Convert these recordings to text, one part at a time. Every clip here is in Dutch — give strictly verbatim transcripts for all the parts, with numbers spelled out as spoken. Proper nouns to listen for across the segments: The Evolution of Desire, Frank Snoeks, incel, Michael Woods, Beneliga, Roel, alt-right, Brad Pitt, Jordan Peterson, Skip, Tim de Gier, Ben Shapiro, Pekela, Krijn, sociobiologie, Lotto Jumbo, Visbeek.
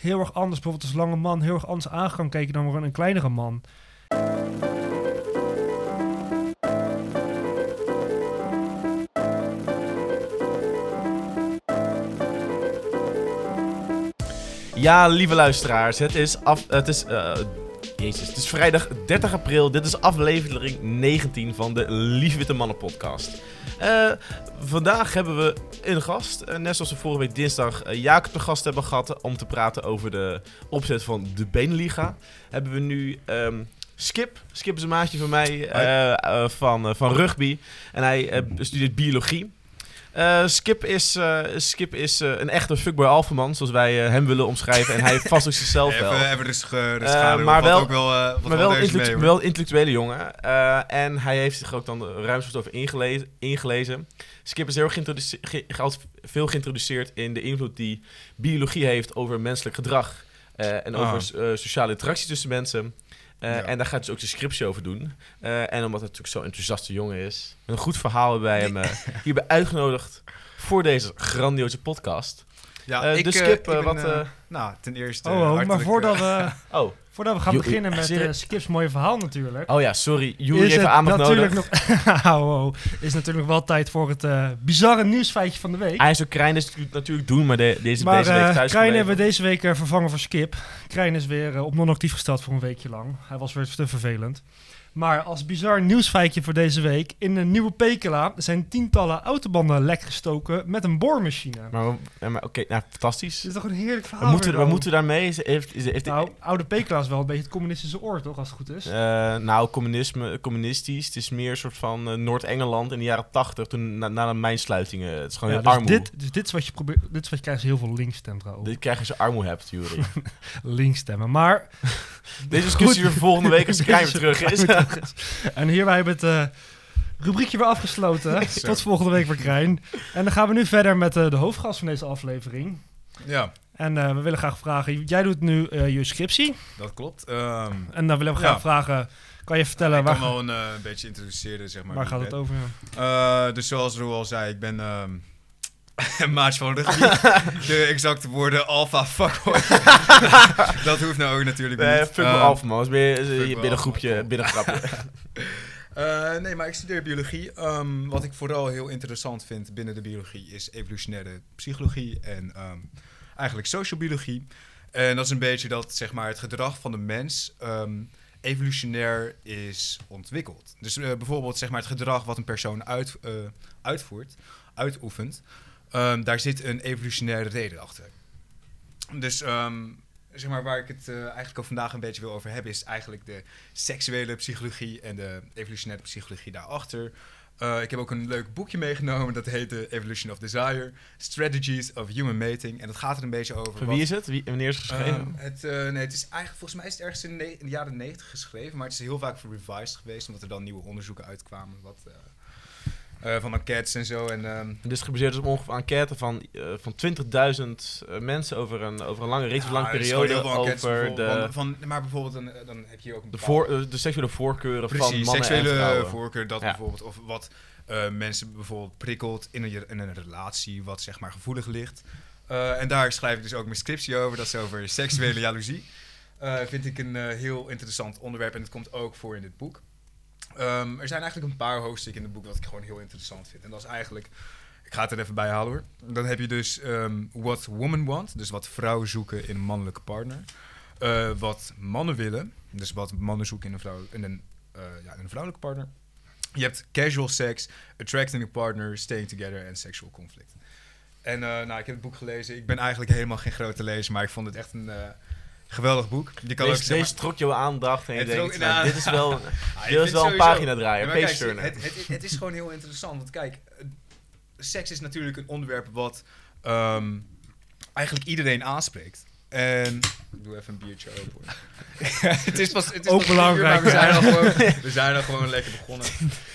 heel erg anders, bijvoorbeeld als lange man, heel erg anders aan kan kijken dan een kleinere man. Ja, lieve luisteraars, het is af... Het is, uh, jezus, het is vrijdag dertig april. Dit is aflevering negentien van de Lief Witte Mannen podcast. Uh, vandaag hebben we een gast, uh, net zoals we vorige week dinsdag uh, Jacob de gast hebben gehad om te praten over de opzet van de Beneliga. Hebben we nu um, Skip. Skip is een maatje van mij uh, uh, van, uh, van rugby en hij uh, studeert biologie. Uh, Skip is, uh, Skip is uh, een echte fuckboy alphaman, zoals wij uh, hem willen omschrijven. En hij vast ook zichzelf wel. Even, even de schaduw, uh, maar wel, ook wel, uh, maar wel, intellectu- mee, maar. wel een intellectuele jongen. Uh, en hij heeft zich ook dan ruim soort over ingelezen, ingelezen. Skip is heel erg geïntroduce- ge- ge- veel geïntroduceerd in de invloed die biologie heeft over menselijk gedrag. Uh, en ah. over uh, sociale interactie tussen mensen. Uh, ja. En daar gaat dus ook de scriptie over doen. Uh, en omdat het natuurlijk zo'n enthousiaste jongen is. Een goed verhaal hebben wij hem uh, hierbij uitgenodigd voor deze grandioze podcast. Ja, uh, ik, dus Skip, uh, ik wat... Ben, uh, uh, nou, ten eerste... Oh, oh maar voordat we, oh. voordat we gaan you, beginnen met uh, Skip's mooie verhaal natuurlijk. Oh ja, sorry. Jullie heeft aandacht natuurlijk nodig. Nog, oh, is natuurlijk wel tijd voor het uh, bizarre nieuwsfeitje van de week. Hij is ook Krijn is natuurlijk doen, maar de, deze, maar, deze week thuis. Maar uh, Krijn hebben we deze week uh, vervangen voor Skip. Krijn is weer uh, op non-actief gesteld voor een weekje lang. Hij was weer te vervelend. Maar als bizar nieuwsfeitje voor deze week. In de nieuwe Pekela zijn tientallen autobanden lek gestoken met een boormachine. Maar, maar oké, okay, nou, fantastisch. Dit is toch een heerlijk verhaal. Wat moeten, moeten we daarmee? Is, heeft, is, heeft nou, oude Pekela is wel een beetje het communistische oor, toch? Als het goed is. Uh, nou, communisme, communistisch. Het is meer een soort van uh, Noord-Engeland in de jaren tachtig, toen na, na de mijnsluitingen. Het is gewoon ja, dus armoe. Dit, dus dit is wat je probeert. Dit is wat je krijgt als je heel veel linkstemmen over. Dit krijg je als je armoe hebt, Jury. Linkstemmen, maar... Deze discussie weer volgende week als de Krijn terug is. En hierbij hebben we het uh, rubriekje weer afgesloten. Tot volgende week voor Krijn. En dan gaan we nu verder met uh, de hoofdgast van deze aflevering. Ja. En uh, we willen graag vragen, jij doet nu uh, je scriptie. Dat klopt. Um, en dan willen we graag ja. vragen, kan je vertellen... Ik waar kan wel een uh, beetje introduceren, zeg maar. Waar gaat het over? Ja. Uh, dus zoals Roel al zei, ik ben... Uh, maatje van rugby. De exacte woorden alpha fuckboy. Dat hoeft nou ook natuurlijk nee, niet. Fuck me um, alpha man. Binnen een groepje, binnen een grapje. uh, nee, maar ik studeer biologie. Um, wat ik vooral heel interessant vind binnen de biologie is evolutionaire psychologie en um, eigenlijk sociobiologie. En dat is een beetje dat zeg maar het gedrag van de mens um, evolutionair is ontwikkeld. Dus uh, bijvoorbeeld zeg maar het gedrag wat een persoon uit, uh, uitvoert, uitoefent. Um, daar zit een evolutionaire reden achter. Dus um, zeg maar waar ik het uh, eigenlijk al vandaag een beetje wil over hebben... is eigenlijk de seksuele psychologie en de evolutionaire psychologie daarachter. Uh, ik heb ook een leuk boekje meegenomen. Dat heet The Evolution of Desire, Strategies of Human Mating. En dat gaat er een beetje over. Van wie is het? Wie, wanneer is het geschreven? Um, het, uh, nee, het is eigenlijk, volgens mij is het ergens in de, ne- in de jaren negentig geschreven... maar het is heel vaak revised geweest... omdat er dan nieuwe onderzoeken uitkwamen... Wat, uh, Uh, van enquêtes en zo. En, um... Dit is gebaseerd op ongeveer enquête van, uh, van twintigduizend mensen over een, over een lange, reeds ja, lange periode. Over de, van, van, maar bijvoorbeeld, dan, dan heb je hier ook een de, voor, uh, de seksuele voorkeuren precies, van mannen seksuele en vrouwen. Voorkeur, dat ja. bijvoorbeeld, of wat uh, mensen bijvoorbeeld prikkelt in een, in een relatie, wat zeg maar gevoelig ligt. Uh, en daar schrijf ik dus ook mijn scriptie over, dat is over seksuele jaloezie. Uh, vind ik een uh, heel interessant onderwerp en het komt ook voor in dit boek. Um, er zijn eigenlijk een paar hoofdstukken in het boek wat ik gewoon heel interessant vind. En dat is eigenlijk... Ik ga het er even bij halen hoor. Dan heb je dus um, what women want. Dus wat vrouwen zoeken in een mannelijke partner. Uh, wat mannen willen. Dus wat mannen zoeken in een, vrouw, in een, uh, ja, in een vrouwelijke partner. Je hebt casual sex, attracting a partner, staying together en sexual conflict. En uh, nou, ik heb het boek gelezen. Ik ben eigenlijk helemaal geen grote lezer, maar ik vond het echt een... Uh, geweldig boek. Je kan deze, ook, deze maar, trok jouw aandacht en je denkt, nou, nou, dit is wel, ah, dit is wel een pagina draaien, ja, page turner. Het, het, het is gewoon heel interessant, want kijk, seks is natuurlijk een onderwerp wat um, eigenlijk iedereen aanspreekt. En ik doe even een biertje open hoor. Het is pas, het is ook belangrijk. We zijn, al gewoon, we zijn al gewoon lekker begonnen.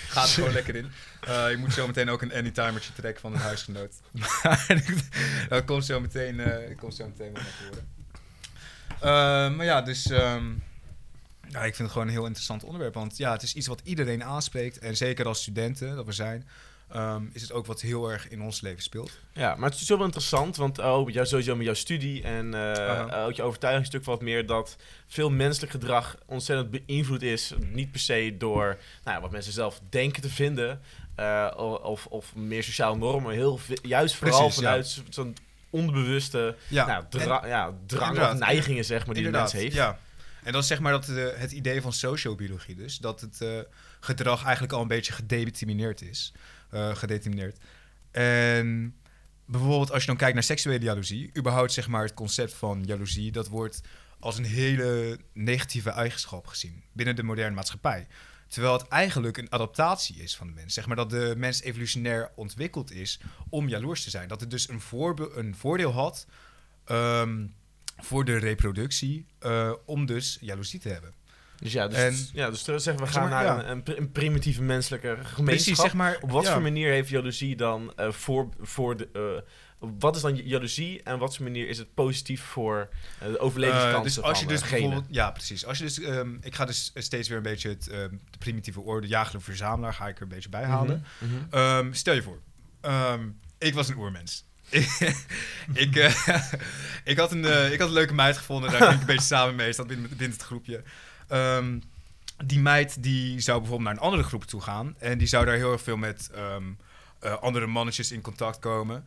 Gaat er gewoon lekker in. Uh, ik moet zo meteen ook een anytimertje trekken van een huisgenoot. Dat komt zo meteen, uh, komt zo meteen wel naar voren. Uh, maar ja, dus um, ja, ik vind het gewoon een heel interessant onderwerp. Want ja, het is iets wat iedereen aanspreekt. En zeker als studenten, dat we zijn, Um, is het ook wat heel erg in ons leven speelt. Ja, maar het is wel interessant, want oh, jou, sowieso met jouw studie en uh, uh-huh. ook je overtuigingsstuk valt meer dat veel menselijk gedrag ontzettend beïnvloed is, niet per se door nou, wat mensen zelf denken te vinden uh, of, of meer sociale normen, heel juist vooral Precies, vanuit ja. zo'n onbewuste ja. Nou, dra- en, ja, drang of neigingen zeg maar die de mens heeft. Ja. En dat is zeg maar dat de, het idee van sociobiologie dus, dat het uh, gedrag eigenlijk al een beetje gedetermineerd is. Uh, gedetermineerd. En bijvoorbeeld als je dan kijkt naar seksuele jaloezie, überhaupt zeg maar het concept van jaloezie, dat wordt als een hele negatieve eigenschap gezien binnen de moderne maatschappij. Terwijl het eigenlijk een adaptatie is van de mens. Zeg maar dat de mens evolutionair ontwikkeld is om jaloers te zijn. Dat het dus een, voorbe- een voordeel had um, voor de reproductie uh, om dus jaloezie te hebben. Dus ja, dus, en, ja, dus zeggen we gaan zeg maar, naar ja. een, een primitieve menselijke gemeenschap. Precies, zeg maar, op wat ja. voor manier heeft jaloezie dan uh, voor, voor de... Uh, wat is dan jaloezie en wat voor manier is het positief voor uh, de overlevingskansen uh, dus als van je dus uh, genen? Ja, precies. Als je dus, um, ik ga dus steeds weer een beetje het um, de primitieve orde, jager en verzamelaar, ga ik er een beetje bij halen. Mm-hmm, mm-hmm. Um, stel je voor, um, ik was een oermens. ik, uh, ik, had een, uh, ik had een leuke meid gevonden, daar ging ik een beetje samen mee, zat binnen, binnen het groepje. Um, die meid die zou bijvoorbeeld naar een andere groep toe gaan. En die zou daar heel erg veel met um, uh, andere mannetjes in contact komen.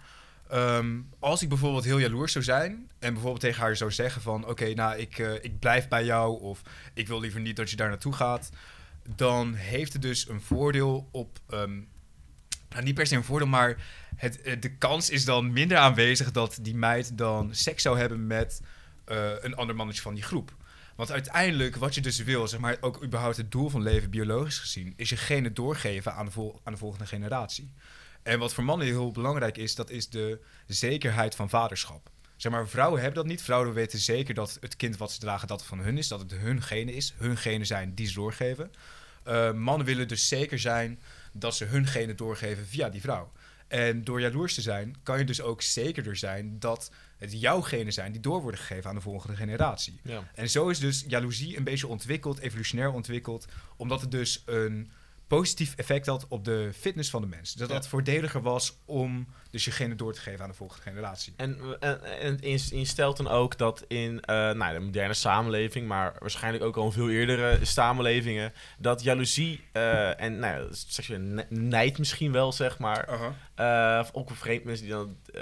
Um, als ik bijvoorbeeld heel jaloers zou zijn en bijvoorbeeld tegen haar zou zeggen van... oké, okay, nou, ik, uh, ik blijf bij jou of ik wil liever niet dat je daar naartoe gaat... dan heeft het dus een voordeel op... Um, nou, niet per se een voordeel, maar het, de kans is dan minder aanwezig... dat die meid dan seks zou hebben met uh, een ander mannetje van die groep. Want uiteindelijk, wat je dus wil, zeg maar, ook überhaupt het doel van leven biologisch gezien... is je genen doorgeven aan de, vol- aan de volgende generatie. En wat voor mannen heel belangrijk is, dat is de zekerheid van vaderschap. Zeg maar, vrouwen hebben dat niet. Vrouwen weten zeker dat het kind wat ze dragen, dat van hun is. Dat het hun genen is. Hun genen zijn die ze doorgeven. Uh, mannen willen dus zeker zijn dat ze hun genen doorgeven via die vrouw. En door jaloers te zijn, kan je dus ook zekerder zijn dat... het jouw genen zijn die door worden gegeven aan de volgende generatie. Ja. En zo is dus jaloezie een beetje ontwikkeld, evolutionair ontwikkeld... omdat het dus een positief effect had op de fitness van de mens. Dat ja. het voordeliger was om dus je genen door te geven aan de volgende generatie. En, en, en, en je stelt dan ook dat in uh, nou, de moderne samenleving... maar waarschijnlijk ook al veel eerdere samenlevingen... dat jaloezie uh, en nou, zeg je, nijd misschien wel, zeg maar... Uh-huh. Uh, of ook vreemd mensen die dan... Uh,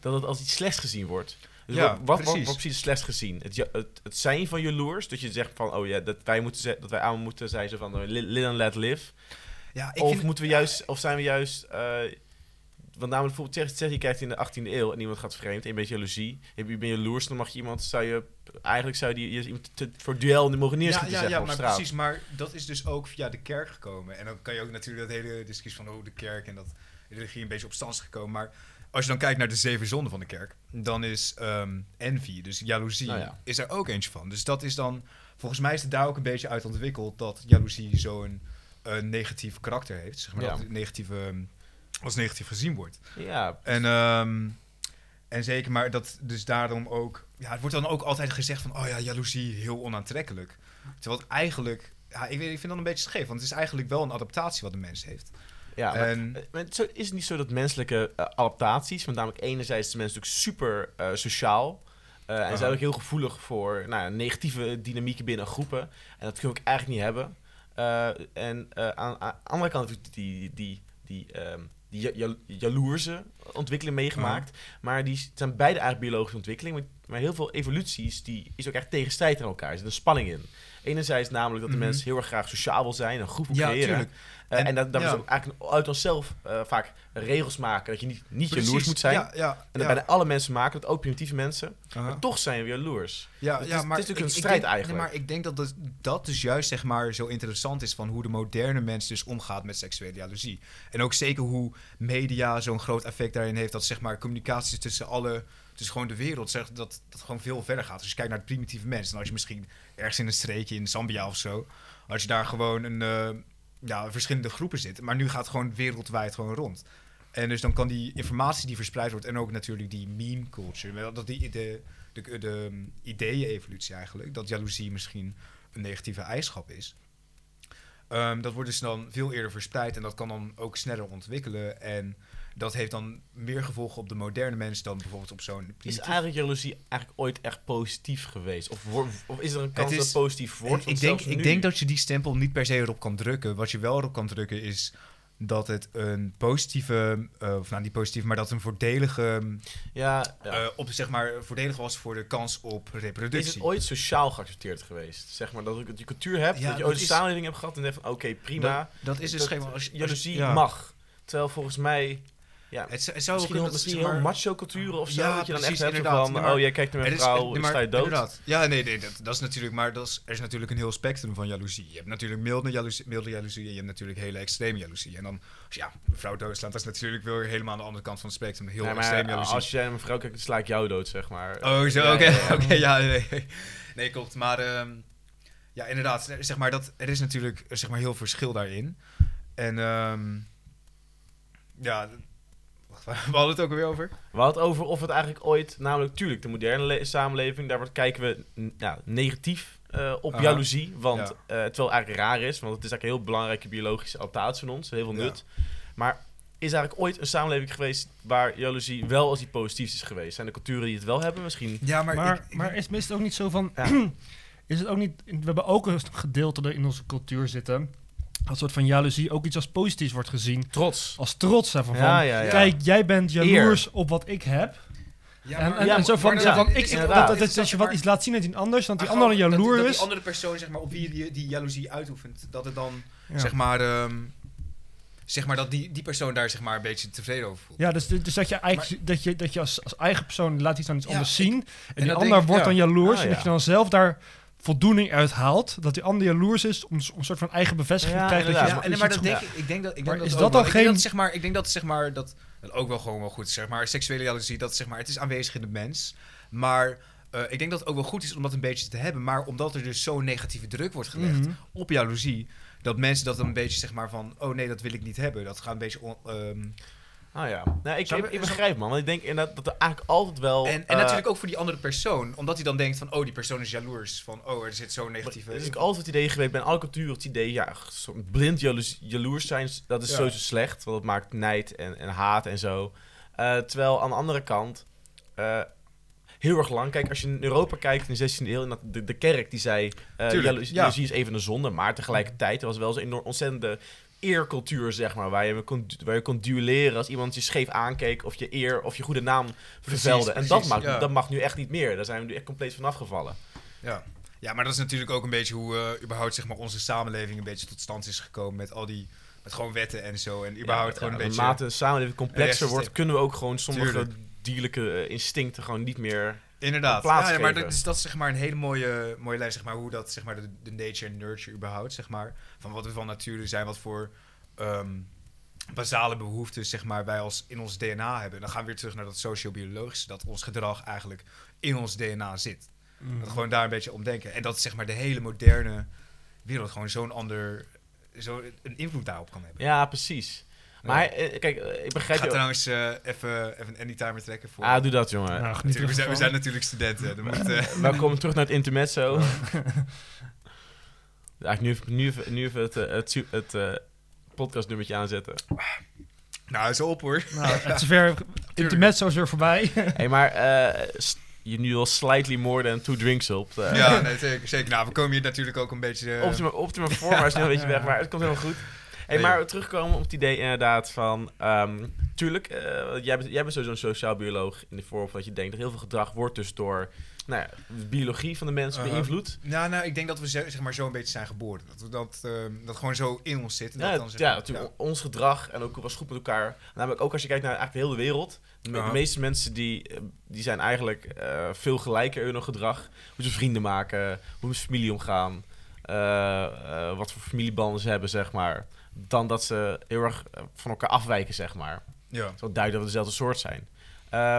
dat het als iets slechts gezien wordt... Dus ja, wat, wat, precies. Wat precies slechts gezien? Het, het, het zijn van jaloers, dat je zegt van... oh ja, dat wij, moeten, dat wij aan moeten zijn zo van... live and let live. Ja, ik of, vind, moeten we juist, uh, of zijn we juist... Uh, want namelijk bijvoorbeeld zeg je kijkt in de achttiende eeuw... en iemand gaat vreemd en je bent jaloezie. Je bent jaloers, dan mag je iemand... Zou je, eigenlijk zou die, je iemand te, voor duel mogen neerschieten, ja, ja, zeg maar, ja, maar op straat. Precies, maar dat is dus ook via de kerk gekomen. En dan kan je ook natuurlijk dat hele discussie van... oh, de kerk en dat religie een beetje op stand is gekomen, maar... als je dan kijkt naar de zeven zonden van de kerk... dan is um, envy, dus jaloezie, nou ja. is er ook eentje van. Dus dat is dan... volgens mij is het daar ook een beetje uit ontwikkeld... dat jaloezie zo'n uh, negatief karakter heeft. Zeg maar ja. dat het negatief, um, als negatief gezien wordt. Ja. En, um, en zeker, maar dat dus daarom ook... ja, het wordt dan ook altijd gezegd van... oh ja, jaloezie, heel onaantrekkelijk. Terwijl het eigenlijk... ja, ik, weet, ik vind dat een beetje scheef... want het is eigenlijk wel een adaptatie wat de mens heeft... Ja, maar, en, maar het is het niet zo dat menselijke uh, adaptaties... want namelijk enerzijds is de mens natuurlijk super uh, sociaal... Uh, uh-huh. en zijn ook heel gevoelig voor nou, negatieve dynamieken binnen groepen... en dat kunnen we ook eigenlijk niet hebben. Uh, en uh, aan, aan de andere kant natuurlijk die, die, die, um, die jalo- jaloerse ontwikkeling meegemaakt... Uh-huh. maar die zijn beide eigenlijk biologische ontwikkelingen... maar heel veel evoluties die is ook echt tegenstrijdig aan elkaar. Er zit een spanning in. Enerzijds namelijk dat de mm-hmm. mens heel erg graag sociaal wil zijn... een groep wil ja, creëren. Uh, en, en dat, dat ja. we eigenlijk uit onszelf uh, vaak regels maken... dat je niet, niet jaloers moet zijn. Ja, ja, en dat ja. bijna alle mensen maken, dat ook primitieve mensen... Uh-huh. maar toch zijn we jaloers. Ja, het, is, ja, maar het is natuurlijk ik, een strijd denk, eigenlijk. Nee, maar ik denk dat het, dat dus juist zeg maar, zo interessant is... van hoe de moderne mens dus omgaat met seksuele jaloezie. En ook zeker hoe media zo'n groot effect daarin heeft... dat zeg maar, communicatie tussen alle... dus gewoon de wereld zegt dat dat gewoon veel verder gaat. Dus je kijkt naar het primitieve mens. En als je misschien ergens in een streekje in Zambia of zo... als je daar gewoon een, uh, ja, verschillende groepen zit... maar nu gaat het gewoon wereldwijd gewoon rond. En dus dan kan die informatie die verspreid wordt... en ook natuurlijk die meme culture... dat die de, de, de, de ideeën-evolutie eigenlijk... dat jaloezie misschien een negatieve eigenschap is... Um, dat wordt dus dan veel eerder verspreid en dat kan dan ook sneller ontwikkelen. En dat heeft dan meer gevolgen op de moderne mens dan bijvoorbeeld op zo'n... Is eigenlijk jaloezie eigenlijk ooit echt positief geweest? Of, of is er een kans is, dat het positief wordt? Ik, denk, ik denk dat je die stempel niet per se erop kan drukken. Wat je wel erop kan drukken is... dat het een positieve, uh, of nou niet positieve, maar dat een voordelige, ja, ja. Uh, op, zeg maar, voordelig was voor de kans op reproductie. Is het ooit sociaal geaccepteerd geweest? Zeg maar dat je cultuur hebt, ja, dat je ooit een samenleving hebt gehad en denkt van oké, okay, prima. Dat, dat is dus geen jaloezie ja. mag. Terwijl volgens mij, ja, het, het zou misschien, ook, misschien heel macho culturen of zo, ja, dat je dan precies, echt hebt van, maar, oh jij kijkt naar mijn vrouw, en, maar, sta je dood. Inderdaad. Ja, nee, nee dat, dat is natuurlijk, maar dat is, er is natuurlijk een heel spectrum van jaloezie. Je hebt natuurlijk milde jaloezie, milde jaloezie en je hebt natuurlijk hele extreme jaloezie. En dan, als je ja, een vrouw doodslaat, dat is natuurlijk weer helemaal aan de andere kant van het spectrum, heel nee, maar, extreme jaloezie. Als jij naar mijn vrouw kijkt, dan sla ik jou dood, zeg maar. Oh, zo, ja, oké, okay, ja, okay, ja nee. nee, klopt, maar um, ja, inderdaad, zeg maar, dat, er is natuurlijk zeg maar, heel verschil daarin. En um, ja... We hadden het ook weer over. We hadden het over of het eigenlijk ooit... Namelijk, tuurlijk, de moderne le- samenleving... daar kijken we n- nou, negatief uh, op Aha. jaloezie. Want ja. uh, het wel eigenlijk raar is. Want het is eigenlijk een heel belangrijke biologische adaptatie van ons. Heel veel nut. Ja. Maar is eigenlijk ooit een samenleving geweest... waar jaloezie wel als die positief is geweest? Zijn de culturen die het wel hebben misschien? Ja, maar, maar, ik, ik, maar is het ook niet zo van... Ja. is het ook niet... We hebben ook een gedeelte er in onze cultuur zitten... Een soort van jaloezie ook iets als positiefs wordt gezien. Trots. Als trots ervan. Ja, ja, ja. Kijk, jij bent jaloers Eer. op wat ik heb. Ja, maar, en, en, ja, en zo van, ja, van ik, dat, dat, dat, dat je zeg maar, wat iets laat zien aan die ander, dat die andere jaloers is. Dat, dat die andere persoon, zeg maar, op wie die, die jaloezie uitoefent, dat het dan, ja. zeg maar... Um, zeg maar dat die, die persoon daar zeg maar een beetje tevreden over voelt. Ja, dus, dus dat je, eigen, maar, dat je, dat je als, als eigen persoon laat iets aan iets ja, anders zien. Ik, en, en die ander denk, wordt ja. dan jaloers. Ah, en dat ja. je dan zelf daar... voldoening uithaalt, dat die ander jaloers is om, om een soort van eigen bevestiging te krijgen. Ja, ja, maar dat denk ik, ik denk dat ik denk dat is dat dan geen... zeg maar, ik denk dat zeg maar dat, dat ook wel gewoon wel goed is, zeg maar seksuele jaloezie, dat zeg maar het is aanwezig in de mens, maar uh, ik denk dat het ook wel goed is om dat een beetje te hebben, maar omdat er dus zo'n negatieve druk wordt gelegd mm-hmm. op jaloezie, dat mensen dat dan een beetje zeg maar van, oh nee, dat wil ik niet hebben, dat gaat een beetje on, um, Ah ja, nou, ik, ik, ik begrijp man, want ik denk inderdaad dat er eigenlijk altijd wel... En, en uh, natuurlijk ook voor die andere persoon, omdat hij dan denkt van, oh die persoon is jaloers, van oh er zit zo'n negatieve... Het is altijd het idee geweest, bij alle culturen het idee, ja, blind jaloers, jaloers zijn, dat is ja. sowieso slecht, want dat maakt nijd en, en haat en zo. Uh, terwijl aan de andere kant, uh, heel erg lang, kijk als je in Europa kijkt in de zestiende eeuw, de, de kerk die zei, uh, jaloezie ja. is even een zonde, maar tegelijkertijd er was wel zo'n enorm ontzettende... eercultuur, zeg maar, waar je kon, waar je kon duelleren als iemand je scheef aankeek of je eer of je goede naam vervelde. En dat mag, ja. dat mag nu echt niet meer. Daar zijn we nu echt compleet van afgevallen. Ja, ja maar dat is natuurlijk ook een beetje hoe uh, überhaupt zeg maar, onze samenleving een beetje tot stand is gekomen met al die, met gewoon wetten en zo. En überhaupt ja, gewoon ja, een beetje... Naarmate de samenleving complexer wordt, kunnen we ook gewoon sommige Tuurlijk. dierlijke uh, instincten gewoon niet meer... Inderdaad, ja, ja, maar dat is, dat is zeg maar een hele mooie, mooie lijn, zeg maar, hoe dat zeg maar, de, de nature en nurture überhaupt, zeg maar, van wat we van nature zijn, wat voor um, basale behoeften zeg maar, wij als in ons D N A hebben. En dan gaan we weer terug naar dat sociobiologische, dat ons gedrag eigenlijk in ons D N A zit. Mm. Dat gewoon daar een beetje om denken. En dat zeg maar, de hele moderne wereld gewoon zo'n ander, zo een invloed daarop kan hebben. Ja, precies. Maar kijk, ik begrijp... Ik ga trouwens uh, even, even een anytimer trekken voor... Ah, doe dat, jongen. Nou, we, zijn, we zijn natuurlijk studenten. Dan moet, uh... Welkom terug naar het intermezzo. Oh. Eigenlijk nu, nu, nu even het, het, het, het uh, podcastnummertje aanzetten. Nou, is op, hoor. Nou, het is weer... Intermezzo is weer voorbij. Hé, hey, maar... Uh, st- je nu al slightly more than two drinks op. Uh. Ja, nee, zeker, zeker. Nou, we komen hier natuurlijk ook een beetje... Uh... Optima, optima forma is nu een beetje weg, maar het komt helemaal goed. Hey, maar terugkomen op het idee inderdaad van... Um, tuurlijk, uh, jij, bent, jij bent sowieso een sociaal bioloog in de vorm van dat je denkt... dat heel veel gedrag wordt dus door nou ja, de biologie van de mens uh-huh. beïnvloed. Nou, nou, ik denk dat we zeg maar, zo een beetje zijn geboren. Dat we dat, uh, dat gewoon zo in ons zit. En ja, dat dan, zeg, ja, natuurlijk ja. ons gedrag en ook was goed met elkaar. Namelijk ook als je kijkt naar eigenlijk de hele wereld... Uh-huh. de meeste mensen die, die zijn eigenlijk uh, veel gelijker in hun gedrag. Hoe ze vrienden maken, hoe ze familie omgaan... Uh, uh, wat voor familiebanden ze hebben, zeg maar... dan dat ze heel erg van elkaar afwijken, zeg maar. Ja. Het is wel duidelijk dat we dezelfde soort zijn.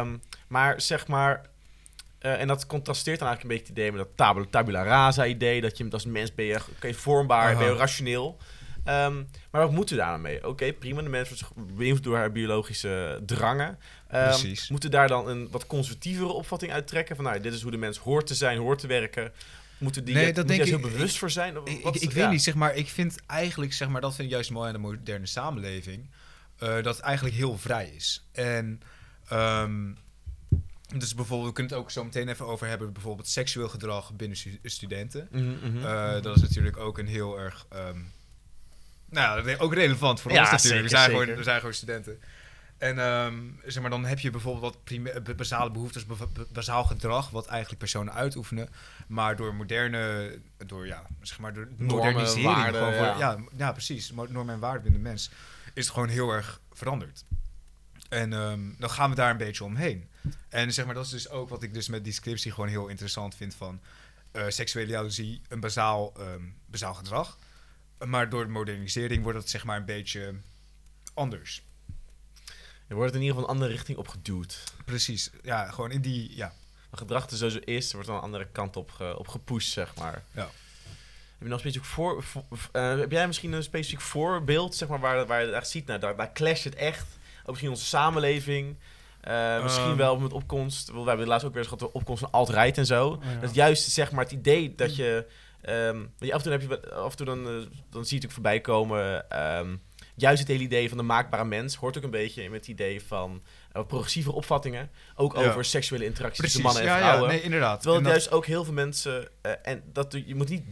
Um, maar zeg maar... Uh, en dat contrasteert dan eigenlijk een beetje het idee... met dat tabula, tabula rasa idee... dat je als mens ben je, ben je vormbaar, Aha. ben je rationeel. Um, maar wat moeten we daar dan mee? Oké, okay, prima, de mens wordt beïnvloed door haar biologische drangen. Um, Precies. Moeten we daar dan een wat conservatievere opvatting uit trekken? Van nou, dit is hoe de mens hoort te zijn, hoort te werken... Moeten die nee, je, dat moet denk je ik, heel bewust ik, voor zijn? Of, ik, wat, ik, ik ja. weet niet, zeg maar, ik vind eigenlijk, zeg maar, dat vind ik juist mooi aan de moderne samenleving, uh, dat het eigenlijk heel vrij is. En um, dus bijvoorbeeld, we kunnen het ook zo meteen even over hebben, bijvoorbeeld seksueel gedrag binnen stu- studenten. Mm-hmm, mm-hmm. Uh, dat is natuurlijk ook een heel erg, um, nou ja, ook relevant voor ja, ons natuurlijk. Zeker, we, zijn zeker. Gewoon, we zijn gewoon studenten. En um, zeg maar, dan heb je bijvoorbeeld wat prima- basale behoeftes, ba- basaal gedrag, wat eigenlijk personen uitoefenen. Maar door moderne, door ja, zeg maar, door normen, modernisering. Waarden, gewoon, ja. Ja, ja, precies. Normen en waarden binnen de mens is het gewoon heel erg veranderd. En um, dan gaan we daar een beetje omheen. En zeg maar, dat is dus ook wat ik dus met die scriptie gewoon heel interessant vind van uh, seksuele jaloezie, een basaal, um, basaal gedrag. Maar door de modernisering wordt het zeg maar een beetje anders. Er wordt in ieder geval een andere richting opgeduwd. Precies, ja, gewoon in die, ja. Een gedrag er sowieso is, er wordt dan een andere kant op, ge, op gepusht, zeg maar. Ja. Heb je nou specifiek voor, voor uh, heb jij misschien een specifiek voorbeeld, zeg maar, waar, waar je echt ziet, nou, daar, daar clasht het echt. Ook misschien onze samenleving, uh, misschien um, wel met opkomst. We hebben laatst ook weer eens gehad de opkomst van alt-right en zo. Oh ja. Dat is juist, zeg maar, het idee dat je, um, je af en toe, heb je, af en toe dan, uh, dan zie je natuurlijk voorbij komen. Um, Juist het hele idee van de maakbare mens hoort ook een beetje met het idee van uh, progressieve opvattingen. Ook ja. over seksuele interacties Precies, tussen mannen en ja, vrouwen. Ja, nee, inderdaad. Terwijl en juist dat... ook heel veel mensen... Uh, en dat je moet niet...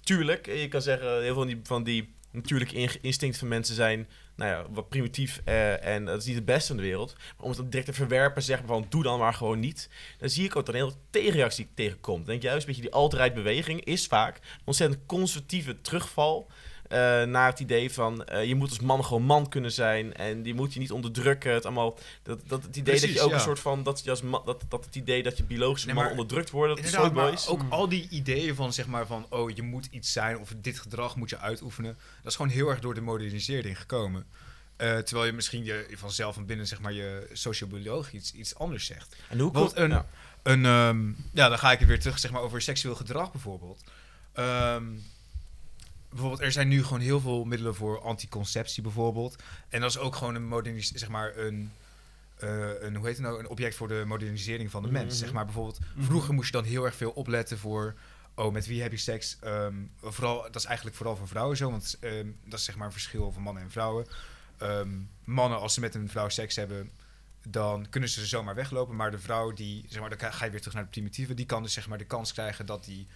Tuurlijk, je kan zeggen, heel veel van die, van die natuurlijke in, instinct van mensen zijn... Nou ja, wat primitief uh, en dat is niet het beste in de wereld. Maar om het dan direct te verwerpen, zeg maar van doe dan maar gewoon niet. Dan zie ik ook dat een hele tegenreactie die ik tegenkom. Ik denk juist, een beetje die alt-right beweging is vaak een ontzettend conservatieve terugval... Uh, naar het idee van uh, je moet als man gewoon man kunnen zijn en je moet je niet onderdrukken. Het allemaal dat, dat het idee Precies, dat je ook ja. een soort van dat, je als ma- dat, dat het idee dat je biologisch nee, man onderdrukt wordt. Dat inderdaad, maar boys. Ook mm. al die ideeën van zeg maar van oh je moet iets zijn of dit gedrag moet je uitoefenen. Dat is gewoon heel erg door de modernisering gekomen. Uh, terwijl je misschien je vanzelf van binnen zeg maar je sociobioloog iets, iets anders zegt. En hoe komt een, nou. een um, ja dan ga ik weer terug zeg maar over seksueel gedrag bijvoorbeeld. Um, Bijvoorbeeld, er zijn nu gewoon heel veel middelen voor anticonceptie bijvoorbeeld. En dat is ook gewoon een modernis, zeg maar een, uh, een hoe heet het nou, een object voor de modernisering van de mens. Mm-hmm. Zeg maar bijvoorbeeld, vroeger moest je dan heel erg veel opletten voor, oh, met wie heb je seks? Um, vooral, dat is eigenlijk vooral voor vrouwen zo, want um, dat is zeg maar een verschil van mannen en vrouwen. Um, mannen, als ze met een vrouw seks hebben, dan kunnen ze zomaar weglopen. Maar de vrouw, die, zeg maar, dan ga je weer terug naar de primitieve, die kan dus zeg maar de kans krijgen dat die...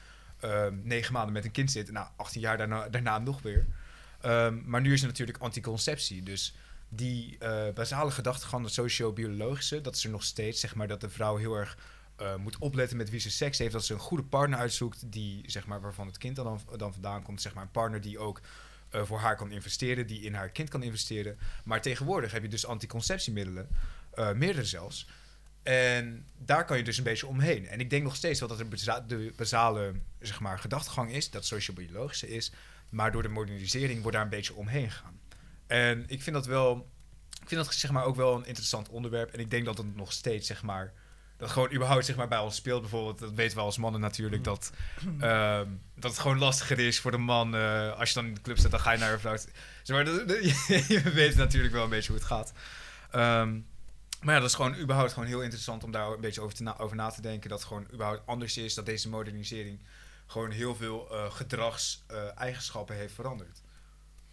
Um, negen maanden met een kind zit. Nou, achttien jaar daarna, daarna nog weer. Um, maar nu is er natuurlijk anticonceptie. Dus die uh, basale gedachtegang, dat sociobiologische... dat is er nog steeds, zeg maar, dat de vrouw heel erg uh, moet opletten... met wie ze seks heeft, dat ze een goede partner uitzoekt... die, zeg maar, waarvan het kind dan, dan vandaan komt. Zeg maar, een partner die ook uh, voor haar kan investeren... die in haar kind kan investeren. Maar tegenwoordig heb je dus anticonceptiemiddelen. Uh, meerdere zelfs. En daar kan je dus een beetje omheen. En ik denk nog steeds wel dat er baza- de basale zeg maar, gedachtegang is... dat sociobiologische is... maar door de modernisering wordt daar een beetje omheen gegaan. En ik vind dat wel... ik vind dat zeg maar, ook wel een interessant onderwerp... en ik denk dat het nog steeds... zeg maar, dat gewoon überhaupt zeg maar, bij ons speelt. Bijvoorbeeld, dat weten we als mannen natuurlijk... dat, uh, dat het gewoon lastiger is voor de man... Uh, als je dan in de club staat, dan ga je naar een vrouw... Zeg maar, dat, dat, je weet natuurlijk wel een beetje hoe het gaat... Um, Maar ja, dat is gewoon überhaupt gewoon heel interessant om daar een beetje over, te na- over na te denken. Dat het gewoon überhaupt anders is. Dat deze modernisering gewoon heel veel uh, gedragseigenschappen uh, heeft veranderd.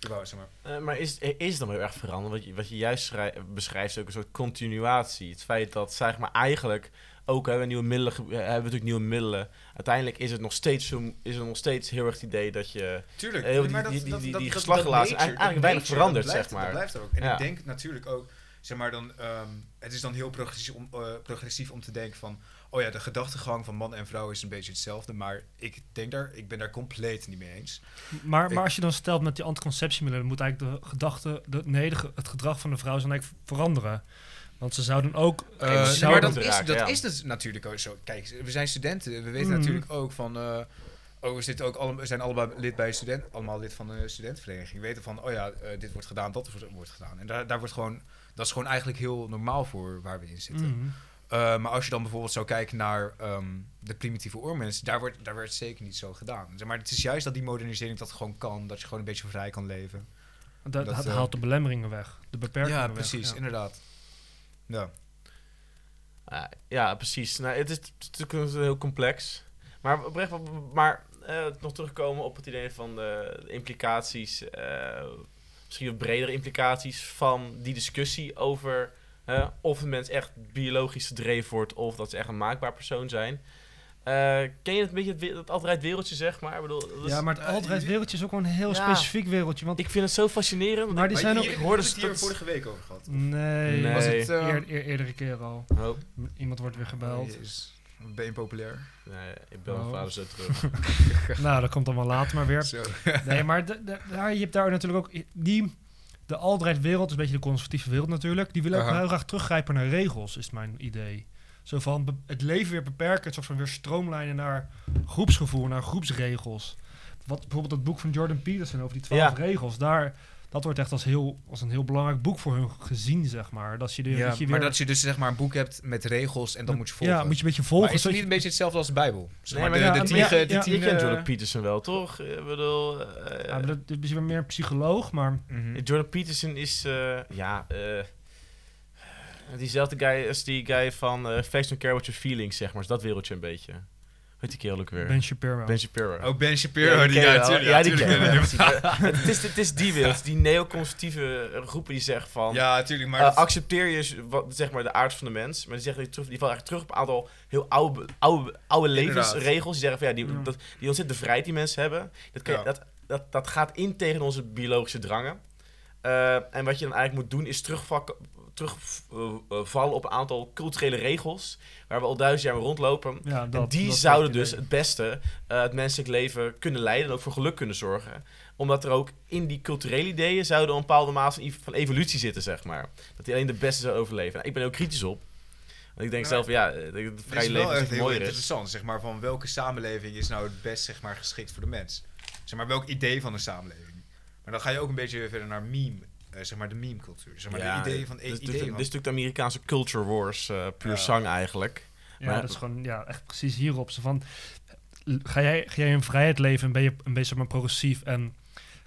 Überhaupt, zeg maar. Uh, maar is, is het dan heel erg veranderd? Wat je, wat je juist schrij- beschrijft is ook een soort continuatie. Het feit dat zeg maar, eigenlijk ook hebben we nieuwe middelen, hebben we natuurlijk nieuwe middelen. Uiteindelijk is het nog steeds, zo, is er nog steeds heel erg het idee dat je... Tuurlijk, uh, heel die, die, die, die, die geslachtsrelatie eigenlijk nature, weinig verandert, dat blijft, zeg maar. Dat blijft er ook. En ja. ik denk natuurlijk ook... Zeg maar dan, um, het is dan heel progressief om, uh, progressief om te denken van... oh ja, de gedachtegang van man en vrouw is een beetje hetzelfde... maar ik, denk daar, ik ben daar compleet niet mee eens. Maar, ik, maar als je dan stelt met die anticonceptiemiddelen... moet eigenlijk de gedachte... De, nee, de, het gedrag van de vrouw zou eigenlijk veranderen. Want ze zouden ook... Uh, uh, zouden maar dat, is, raken, dat ja. is dus natuurlijk ook zo. Kijk, we zijn studenten. We weten mm. natuurlijk ook van... Uh, oh, we zitten ook alle, zijn allemaal lid bij student, allemaal lid van de studentenvereniging. We weten van, oh ja, uh, dit wordt gedaan, dat wordt gedaan. En daar, daar wordt gewoon... Dat is gewoon eigenlijk heel normaal voor waar we in zitten. Mm-hmm. Uh, maar als je dan bijvoorbeeld zou kijken naar um, de primitieve oermens... daar werd daar werd zeker niet zo gedaan. Zeg maar het is juist dat die modernisering dat gewoon kan. Dat je gewoon een beetje vrij kan leven. Dat, dat, dat haalt uh, de belemmeringen weg. De beperkingen ja, weg. Precies, ja, inderdaad. Ja, uh, ja precies. Nou, het is natuurlijk heel complex. Maar, maar uh, nog terugkomen op het idee van de implicaties, uh, misschien wat bredere implicaties van die discussie over uh, of een mens echt biologisch gedreven wordt of dat ze echt een maakbaar persoon zijn. Uh, ken je het een beetje dat altijd wereldje, zeg maar? Ik bedoel, dat ja, maar het uh, altijd wereldje is ook wel een heel ja. specifiek wereldje. Want ik vind het zo fascinerend. Maar die zijn ook... Ik hoorde het hier vorige week over gehad. Nee, nee. Was het, uh... eer, eer, eerdere keer al. Oh. Iemand wordt weer gebeld. Oh, ben je populair? Nee, ik bel oh. mijn vader zo terug. Nou, dat komt allemaal later maar weer. Zo. Nee, maar de, de, daar, je hebt daar natuurlijk ook... Die, de alt-right-wereld is een beetje de conservatieve wereld natuurlijk. Die willen ook heel graag teruggrijpen naar regels, is mijn idee. Zo van be- het leven weer beperken, het soort van weer stroomlijnen naar groepsgevoel, naar groepsregels. Wat bijvoorbeeld dat boek van Jordan Peterson over die twaalf ja. regels, daar, dat wordt echt als, heel, als een heel belangrijk boek voor hun gezien, zeg maar. Dat je de, ja, dat je weer, maar dat je dus zeg maar een boek hebt met regels en dat moet je volgen. Ja, moet je een beetje volgen. Maar is het niet een beetje hetzelfde als de Bijbel? Zeg maar nee, maar de, ja, de, de ja, tiende... Ja, je kent Jordan Peterson wel, toch? Ik bedoel... Uh, ja, maar dat is meer een psycholoog, maar... Mm-hmm. Jordan Peterson is... Uh, ja... Uh, Diezelfde guy als die guy van uh, Face Don't Care What Your Feelings, zeg maar. Is dat wereldje een beetje. Weet die kerel ook weer? Ben Shapiro. Ben Shapiro. Oh, Ben Shapiro. Ja, die, die, ja, tuurlijk, ja, die ja, het, is, het is die wereld. Die neoconservatieve groepen die zeggen van... Ja, tuurlijk, maar... Uh, accepteer je wat, zeg maar, de aard van de mens. Maar die, zeggen, die, terug, die vallen eigenlijk terug op een aantal heel oude, oude, oude levensregels. Inderdaad. Die zeggen van ja, die, ja. Dat, die ontzettende vrijheid die mensen hebben. Dat, kan, ja. dat, dat, dat gaat in tegen onze biologische drangen. Uh, en wat je dan eigenlijk moet doen is terugvakken... terugvallen op een aantal culturele regels waar we al duizend jaar rondlopen. Ja, dat, en die dat zouden dus het beste uh, het menselijk leven kunnen leiden en ook voor geluk kunnen zorgen. Omdat er ook in die culturele ideeën zouden een bepaalde mate van evolutie zitten, zeg maar. Dat die alleen de beste zou overleven. Nou, ik ben er ook kritisch op. Want ik denk nou, zelf, ja, het vrije leven is wel echt heel interessant, is. Zeg maar, van welke samenleving is nou het best, zeg maar, geschikt voor de mens? Zeg maar, welk idee van een samenleving? Maar dan ga je ook een beetje verder naar meme. Uh, zeg maar de meme-cultuur. Zeg maar ja, de idee van... Dit is natuurlijk de Amerikaanse culture wars, uh, puur ja. zang eigenlijk. Ja, maar, dat is gewoon ja, echt precies hierop. Zo van, ga, jij, ga jij in vrijheid leven en ben je een beetje progressief... en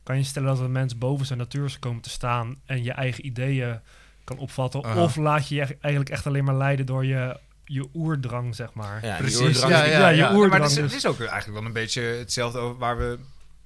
kan je stellen dat een mens boven zijn natuur komen te staan... en je eigen ideeën kan opvatten? Uh-huh. Of laat je je eigenlijk echt alleen maar leiden door je... Je oerdrang, zeg maar. Ja, precies. Oerdrang, ja, ja, ja, ja, je ja, oerdrang. Maar het is, dus. is ook eigenlijk wel een beetje hetzelfde over waar we...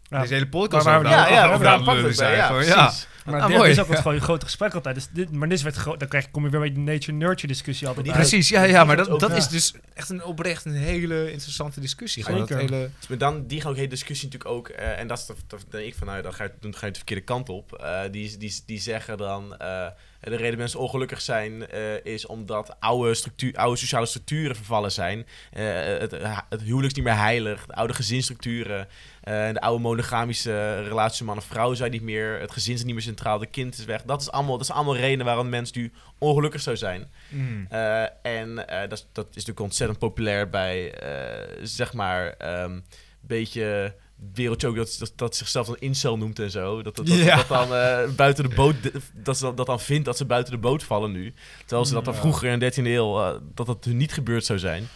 Ja. Deze hele podcast waar we ja, ja, daar pakken zijn. Ja, precies. Ja. Maar ah, dit mooi. Is ook ja. gewoon een groot gesprek altijd. Dus dit, maar dit werd gro- dan krijg, kom je weer bij de nature-nurture discussie altijd. Precies, ja, ja, maar dat, dat is dus echt een oprecht een hele interessante discussie. Zeker. Dat hele... Maar dan, die hele discussie natuurlijk ook, uh, en dat is de, de, denk ik van, nou, dan ga je, dan ga je de verkeerde kant op. Uh, die, die, die zeggen dan, uh, de reden mensen ongelukkig zijn, uh, is omdat oude, structuur, oude sociale structuren vervallen zijn. Uh, het, het huwelijk is niet meer heilig, de oude gezinsstructuren... Uh, de oude monogamische relaties man en vrouw zijn niet meer. Het gezin is niet meer centraal. De kind is weg. Dat is allemaal, dat is allemaal redenen waarom een mens nu ongelukkig zou zijn. Mm. Uh, en uh, dat, is, dat is natuurlijk ontzettend populair bij, uh, zeg maar, een um, beetje wereldje ook dat, dat, dat zichzelf dan incel noemt en zo. Dat, dat, dat, ja. dat dan uh, buiten de boot, dat ze dat, dat dan vindt dat ze buiten de boot vallen nu. Terwijl ze dat dan vroeger in de dertiende eeuw, uh, dat dat niet gebeurd zou zijn.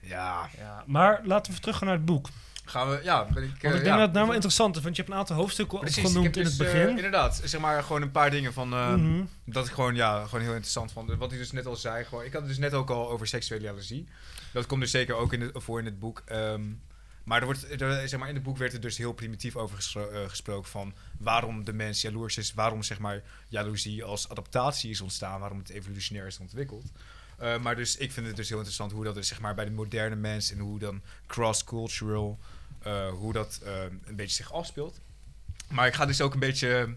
Ja. ja. Maar laten we teruggaan naar het boek. Gaan we, ja, ben ik, want ik denk uh, ja, dat het nou wel interessant is, want je hebt een aantal hoofdstukken opgenoemd in dus, het begin. Uh, inderdaad, zeg maar gewoon een paar dingen van, uh, mm-hmm. dat ik gewoon, ja, gewoon heel interessant vond. Wat ik dus net al zei, gewoon, ik had het dus net ook al over seksuele jaloezie. Dat komt dus zeker ook in het, voor in het boek. Um, maar, er wordt, er, zeg maar in het boek werd er dus heel primitief over gespro- uh, gesproken van waarom de mens jaloers is, waarom zeg maar jaloezie als adaptatie is ontstaan, waarom het evolutionair is ontwikkeld. Uh, maar dus ik vind het dus heel interessant hoe dat is zeg maar, bij de moderne mens en hoe dan cross-cultural, uh, hoe dat uh, een beetje zich afspeelt. Maar ik ga dus ook een beetje,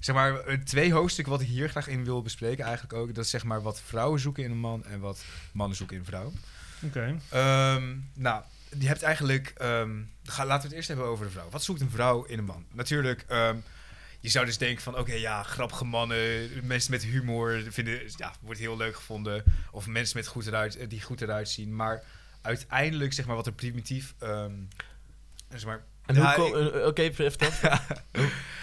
zeg maar, twee hoofdstukken wat ik hier graag in wil bespreken eigenlijk ook. Dat is zeg maar wat vrouwen zoeken in een man en wat mannen zoeken in vrouwen. Oké. Okay. Um, nou, je hebt eigenlijk, um, ga, laten we het eerst hebben over de vrouw. Wat zoekt een vrouw in een man? Natuurlijk... Um, Je zou dus denken van, oké, okay, ja, grappige mannen, mensen met humor, vinden, ja, wordt heel leuk gevonden. Of mensen met goed eruit, die goed eruit zien. Maar uiteindelijk, zeg maar, wat er primitief... Um, zeg maar, en nou, hoe kom, ik, uh, oké, vertel.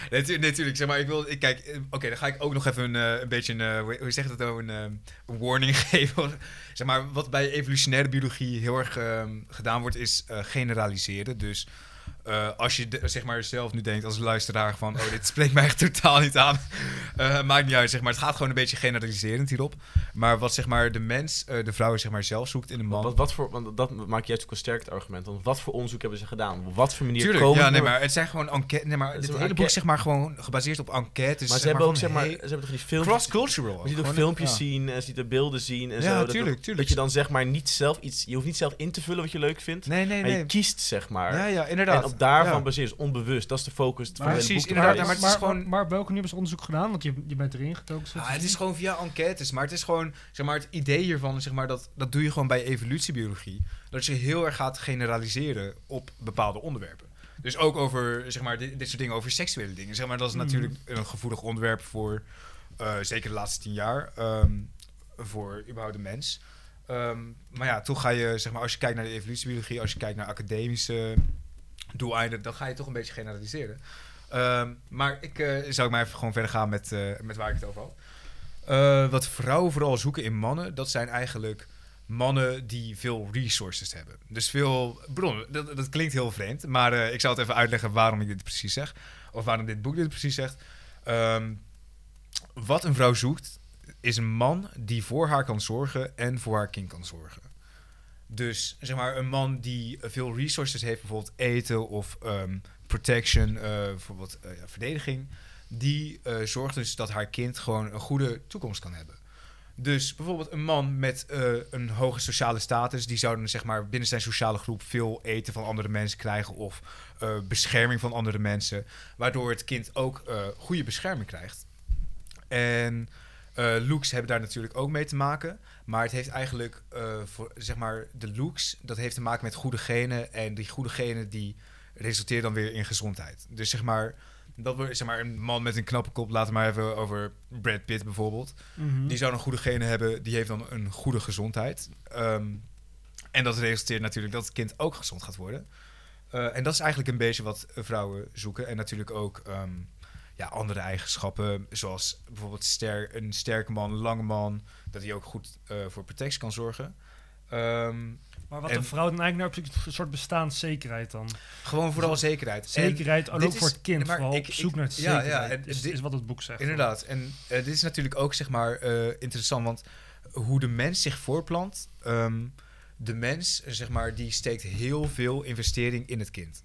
Natuurlijk, nee, nee, zeg maar, ik wil... Ik, kijk, oké, okay, dan ga ik ook nog even een, uh, een beetje een... Uh, hoe zeg je dat nou? Een, um, een warning geven. Zeg maar, wat bij evolutionaire biologie heel erg um, gedaan wordt, is uh, generaliseren. Dus... Uh, als je de, zeg maar zelf nu denkt als luisteraar van... oh, dit spreekt mij echt totaal niet aan. Uh, maakt niet uit, zeg maar. Het gaat gewoon een beetje generaliserend hierop. Maar wat zeg maar de mens, uh, de vrouw zeg maar zelf zoekt in de man... Wat, wat voor, want dat maakt juist ook een sterk argument. Want wat voor onderzoek hebben ze gedaan? Op wat voor manier Tuurlijk, komen... Tuurlijk, ja, nee, maar het zijn gewoon enquêtes. Nee, maar het hele enquête. boek is zeg maar gewoon gebaseerd op enquêtes. Maar ze, ze hebben ook, zeg maar... Hey, ze hebben toch die filmpjes... Cross-cultural. Je ziet ook filmpjes ja. zien en ze ziet er beelden zien en ja, zo. Ja, tuurlijk, dat, tuurlijk. Dat je dan zeg maar niet zelf iets... Je hoeft niet zelf in te vullen wat je leuk vindt. Nee, nee, nee. Maar je kiest zeg maar. Ja, ja, inderdaad. En op daarvan ja. baseert is onbewust. Dat is de focus maar, van het boek. Inderdaad, ja, maar, het is maar, gewoon... maar op welke manier is onderzoek gedaan? Want je, je bent erin getoken. Ah, het is gewoon via enquêtes. Maar het is gewoon... Zeg maar, het idee hiervan, zeg maar, dat, dat doe je gewoon bij evolutiebiologie. Dat je heel erg gaat generaliseren op bepaalde onderwerpen. Dus ook over, zeg maar, dit, dit soort dingen, over seksuele dingen. Zeg maar, dat is mm. natuurlijk een gevoelig onderwerp voor... Uh, zeker de laatste tien jaar, um, voor überhaupt de mens. Um, maar ja, toch ga je, zeg maar, als je kijkt naar de evolutiebiologie, als je kijkt naar academische doeleinden, dan ga je toch een beetje generaliseren. Um, maar ik uh, zou maar even gewoon verder gaan met, uh, met waar ik het over had. Uh, wat vrouwen vooral zoeken in mannen, dat zijn eigenlijk mannen die veel resources hebben. Dus veel bronnen. Dat, dat klinkt heel vreemd, maar uh, ik zal het even uitleggen waarom ik dit precies zeg. Of waarom dit boek dit precies zegt. Um, Wat een vrouw zoekt, is een man die voor haar kan zorgen en voor haar kind kan zorgen. Dus zeg maar een man die veel resources heeft, bijvoorbeeld eten of um, protection, uh, bijvoorbeeld uh, ja, verdediging. Die uh, zorgt dus dat haar kind gewoon een goede toekomst kan hebben. Dus bijvoorbeeld een man met uh, een hoge sociale status, die zou dan zeg maar binnen zijn sociale groep veel eten van andere mensen krijgen of uh, bescherming van andere mensen. Waardoor het kind ook uh, goede bescherming krijgt. En uh, looks hebben daar natuurlijk ook mee te maken. Maar het heeft eigenlijk, uh, voor, zeg maar, de looks, dat heeft te maken met goede genen. En die goede genen, die resulteren dan weer in gezondheid. Dus zeg maar, dat we, zeg maar, een man met een knappe kop, laten we maar even over Brad Pitt bijvoorbeeld. Mm-hmm. Die zou een goede genen hebben, die heeft dan een goede gezondheid. Um, en dat resulteert natuurlijk dat het kind ook gezond gaat worden. Uh, en dat is eigenlijk een beetje wat vrouwen zoeken. En natuurlijk ook... Um, Ja, andere eigenschappen, zoals bijvoorbeeld ster- een sterke man, een lange man, dat hij ook goed uh, voor protectie kan zorgen. Um, maar wat een vrouw dan eigenlijk nou een soort bestaanszekerheid dan? Gewoon vooral zekerheid. Zekerheid, ook voor het kind, vooral op zoek naar het zekerheid, ja, ja, en, is, dit, is wat het boek zegt. Inderdaad, en uh, dit is natuurlijk ook zeg maar uh, interessant, want hoe de mens zich voortplant, um, de mens zeg maar, die steekt heel veel investering in het kind.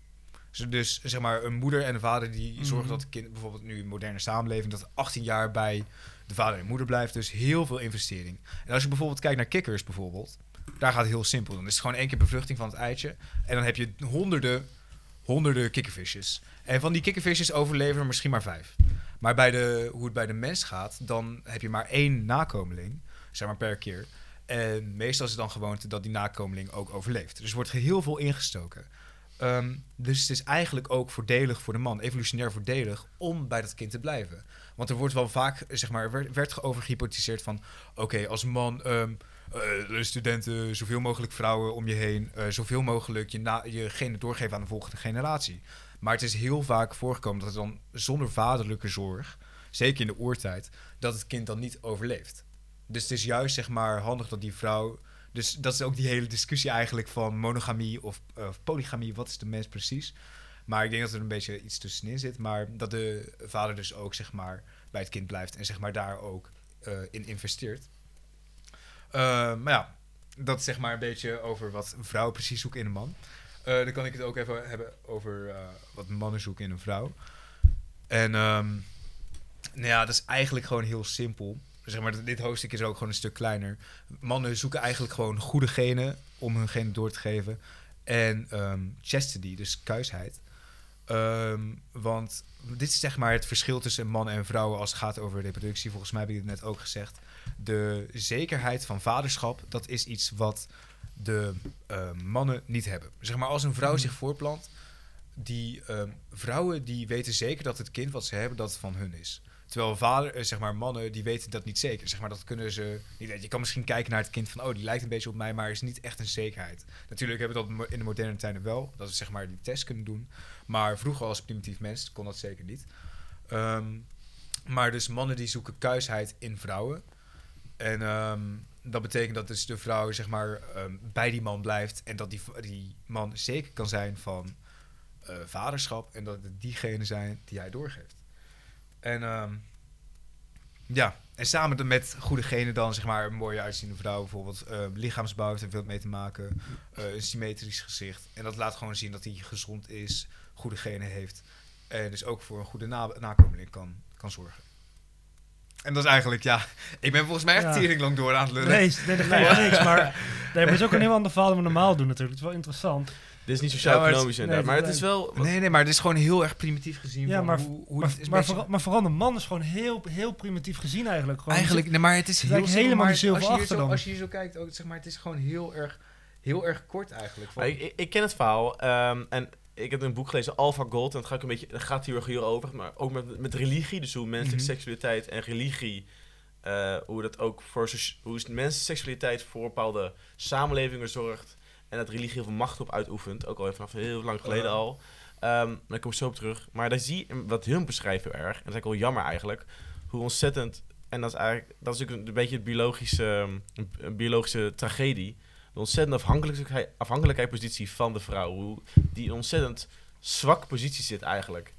Dus zeg maar een moeder en een vader die zorgen dat het kind, bijvoorbeeld nu in moderne samenleving, dat achttien jaar bij de vader en moeder blijft. Dus heel veel investering. En als je bijvoorbeeld kijkt naar kikkers bijvoorbeeld, daar gaat het heel simpel. Dan is het gewoon één keer bevruchting van het eitje. En dan heb je honderden, honderden kikkervisjes. En van die kikkervisjes overleven misschien maar vijf. Maar bij de, hoe het bij de mens gaat, dan heb je maar één nakomeling, zeg maar per keer. En meestal is het dan gewoonte dat die nakomeling ook overleeft. Dus er wordt heel veel ingestoken. Um, dus het is eigenlijk ook voordelig voor de man, evolutionair voordelig, om bij dat kind te blijven. Want er wordt wel vaak, zeg maar, werd, werd overgehypotiseerd van... oké, okay, als man, um, uh, studenten, zoveel mogelijk vrouwen om je heen... Uh, zoveel mogelijk je, na, je genen doorgeven aan de volgende generatie. Maar het is heel vaak voorgekomen dat het dan zonder vaderlijke zorg... zeker in de oertijd, dat het kind dan niet overleeft. Dus het is juist, zeg maar, handig dat die vrouw... Dus dat is ook die hele discussie eigenlijk van monogamie of, of polygamie. Wat is de mens precies? Maar ik denk dat er een beetje iets tussenin zit. Maar dat de vader dus ook zeg maar bij het kind blijft. En zeg maar daar ook uh, in investeert. Uh, maar ja, dat is zeg maar een beetje over wat vrouwen precies zoeken in een man. Uh, dan kan ik het ook even hebben over uh, wat mannen zoeken in een vrouw. En um, nou ja, dat is eigenlijk gewoon heel simpel. Zeg maar, dit hoofdstuk is ook gewoon een stuk kleiner. Mannen zoeken eigenlijk gewoon goede genen om hun genen door te geven. En um, chastity, dus kuisheid. Um, want dit is zeg maar het verschil tussen mannen en vrouwen als het gaat over reproductie. Volgens mij heb ik het net ook gezegd. De zekerheid van vaderschap, dat is iets wat de uh, mannen niet hebben. Zeg maar, als een vrouw zich voortplant, die uh, vrouwen die weten zeker dat het kind wat ze hebben, dat het van hun is. Terwijl vader, zeg maar, mannen, die weten dat niet zeker. Zeg maar, dat kunnen ze niet. Je kan misschien kijken naar het kind van... oh, die lijkt een beetje op mij, maar is niet echt een zekerheid. Natuurlijk hebben we dat in de moderne tijden wel. Dat we zeg maar die test kunnen doen. Maar vroeger als primitief mens kon dat zeker niet. Um, maar dus mannen die zoeken kuisheid in vrouwen. En um, dat betekent dat dus de vrouw zeg maar um, bij die man blijft... en dat die, die man zeker kan zijn van... uh, vaderschap en dat het diegenen zijn die hij doorgeeft. En um, ja, en samen met goede genen dan, zeg maar, een mooie uitziende vrouw bijvoorbeeld. Uh, lichaamsbouw heeft er veel mee te maken. Uh, een symmetrisch gezicht. En dat laat gewoon zien dat hij gezond is, goede genen heeft. En dus ook voor een goede na- nakomeling kan, kan zorgen. En dat is eigenlijk, ja, ik ben volgens mij echt ja. tering lang door aan het lullen. Nee, nee dat ga je ja. niks, maar nee, het is ook een heel ander verhaal dan we normaal doen natuurlijk. Het is wel interessant. Dit is niet sociaal-economisch ja, inderdaad, nee, maar het is wel... Nee, nee, maar het is gewoon heel erg primitief gezien. Ja, maar, hoe, hoe maar, het is maar, beetje... vooral, maar vooral de man is gewoon heel, heel primitief gezien eigenlijk. Gewoon, eigenlijk, nee, maar het is, het is heel helemaal niet zoveel achter dan. Als je hier zo kijkt, ook, zeg maar, het is gewoon heel erg, heel erg kort eigenlijk. Van... Ik, ik, ik ken het verhaal um, en... Ik heb een boek gelezen, Alpha Gold, en dat gaat, een beetje, dat gaat hier heel over, maar ook met, met religie, dus hoe menselijke mm-hmm. seksualiteit en religie, uh, hoe dat ook voor hoe menselijke seksualiteit voor bepaalde samenlevingen zorgt en dat religie heel veel macht op uitoefent, ook al vanaf heel lang geleden al. Um, daar kom ik zo op terug. Maar daar zie je, wat hun beschrijft heel erg, en dat is eigenlijk wel jammer eigenlijk, hoe ontzettend, en dat is eigenlijk, dat is natuurlijk een beetje het biologische, een biologische tragedie. De ontzettende afhankelijkheid, afhankelijkheidspositie van de vrouw. Hoe die een ontzettend zwak positie zit eigenlijk.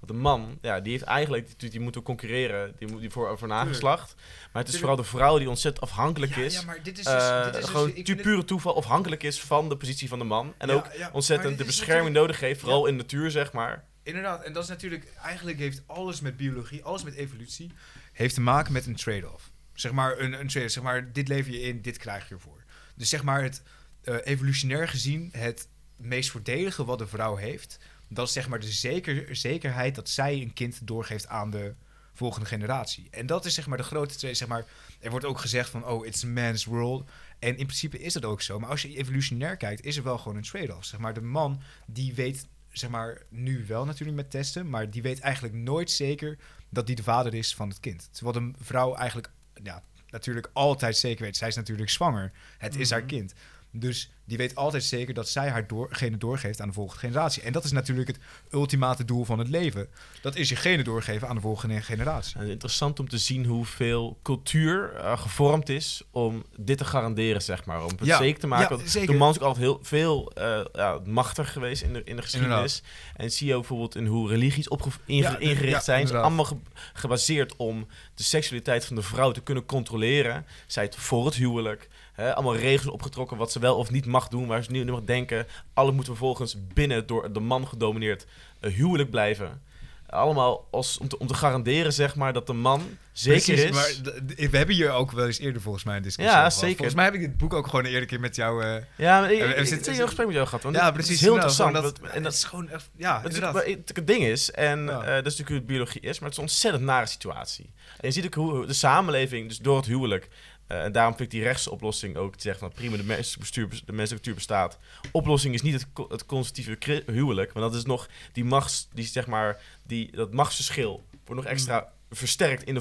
Want de man, ja, die heeft eigenlijk, die, die moet ook concurreren die moet, die voor, voor nageslacht. Maar het is vooral de vrouw die ontzettend afhankelijk is. Ja, ja, maar dit is dus, uh, dit is dus, gewoon tu- pure toeval afhankelijk is van de positie van de man. En ja, ook ja, ontzettend de bescherming nodig heeft, vooral ja. in de natuur, zeg maar. Inderdaad, en dat is natuurlijk, eigenlijk heeft alles met biologie, alles met evolutie, heeft te maken met een trade-off. Zeg maar, een, een trade-off, zeg maar, dit lever je in, dit krijg je ervoor. Dus zeg maar, het uh, evolutionair gezien, het meest voordelige wat de vrouw heeft, dat is zeg maar de zeker, zekerheid dat zij een kind doorgeeft aan de volgende generatie. En dat is zeg maar de grote twee, zeg maar, er wordt ook gezegd van, oh, it's a man's world. En in principe is dat ook zo. Maar als je evolutionair kijkt, is er wel gewoon een trade-off. Zeg maar, de man, die weet, zeg maar, nu wel natuurlijk met testen, maar die weet eigenlijk nooit zeker dat die de vader is van het kind. Terwijl de vrouw eigenlijk, ja... natuurlijk altijd zeker weet. Zij is natuurlijk zwanger. Het mm-hmm. is haar kind. Dus die weet altijd zeker dat zij haar door, genen doorgeeft aan de volgende generatie. En dat is natuurlijk het ultimate doel van het leven. Dat is je genen doorgeven aan de volgende generatie. En interessant om te zien hoeveel cultuur uh, gevormd is om dit te garanderen, zeg maar. Om het ja, zeker te maken. Ja, zeker. De man is ook altijd heel veel uh, ja, machtig geweest in de, in de geschiedenis. Inderdaad. En zie je ook bijvoorbeeld in hoe religies opge- inge- ja, ingericht ja, zijn. Inderdaad. Allemaal ge- gebaseerd om de seksualiteit van de vrouw te kunnen controleren. Zij het voor het huwelijk. He, allemaal regels opgetrokken wat ze wel of niet mag doen, waar ze niet mag denken. Alles moet vervolgens binnen door de man gedomineerd uh, huwelijk blijven. Allemaal als, om, te, om te garanderen, zeg maar, dat de man zeker Precies, is. Maar d- we hebben hier ook wel eens eerder volgens mij een discussie over. Ja, zeker. Volgens mij heb ik dit boek ook gewoon een eerder keer met jou... Uh, ja, maar ik heb een gesprek met jou gehad. Ja, precies. Het is heel nou, interessant. Dat, en dat, dat is gewoon... Ja, dat inderdaad. Het, het, het ding is, en ja. uh, dat is natuurlijk hoe het biologie is, maar het is een ontzettend nare situatie. En je ziet ook hoe de samenleving, dus door het huwelijk... Uh, en daarom vind ik die rechtsoplossing ook te zeggen van prima, de menselijke, bestuur, de menselijke natuur bestaat. Oplossing is niet het, co- het conservatieve huwelijk, want dat is nog die machts, die, zeg maar, die, dat machtsverschil wordt nog extra mm. versterkt in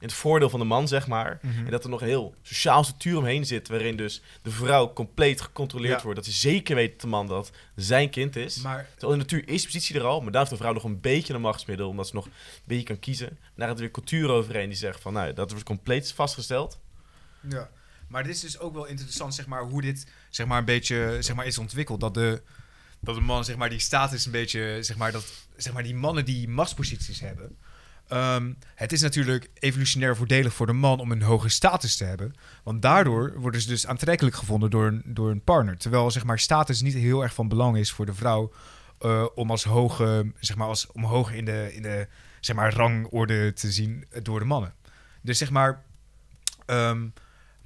het voordeel van de man, zeg maar. Mm-hmm. En dat er nog een heel sociaal structuur omheen zit, waarin dus de vrouw compleet gecontroleerd ja. wordt. Dat ze zeker weet dat de man dat zijn kind is. Maar, terwijl in de natuur is de positie er al, maar daar heeft de vrouw nog een beetje een machtsmiddel, omdat ze nog een beetje kan kiezen. En daar gaat er weer cultuur overheen die zegt van, nou, dat wordt compleet vastgesteld. Ja, maar dit is dus ook wel interessant, zeg maar, hoe dit, zeg maar, een beetje, zeg maar, is ontwikkeld. Dat de... Dat de man, zeg maar, die status een beetje, zeg maar, dat, zeg maar, die mannen die machtsposities hebben. Um, het is natuurlijk evolutionair voordelig voor de man om een hoge status te hebben. Want daardoor worden ze dus aantrekkelijk gevonden door een, door een partner. Terwijl, zeg maar, status niet heel erg van belang is voor de vrouw. Uh, om als hoge, zeg maar, als omhoog in de, in de, zeg maar, rangorde te zien door de mannen. Dus, zeg maar... Um,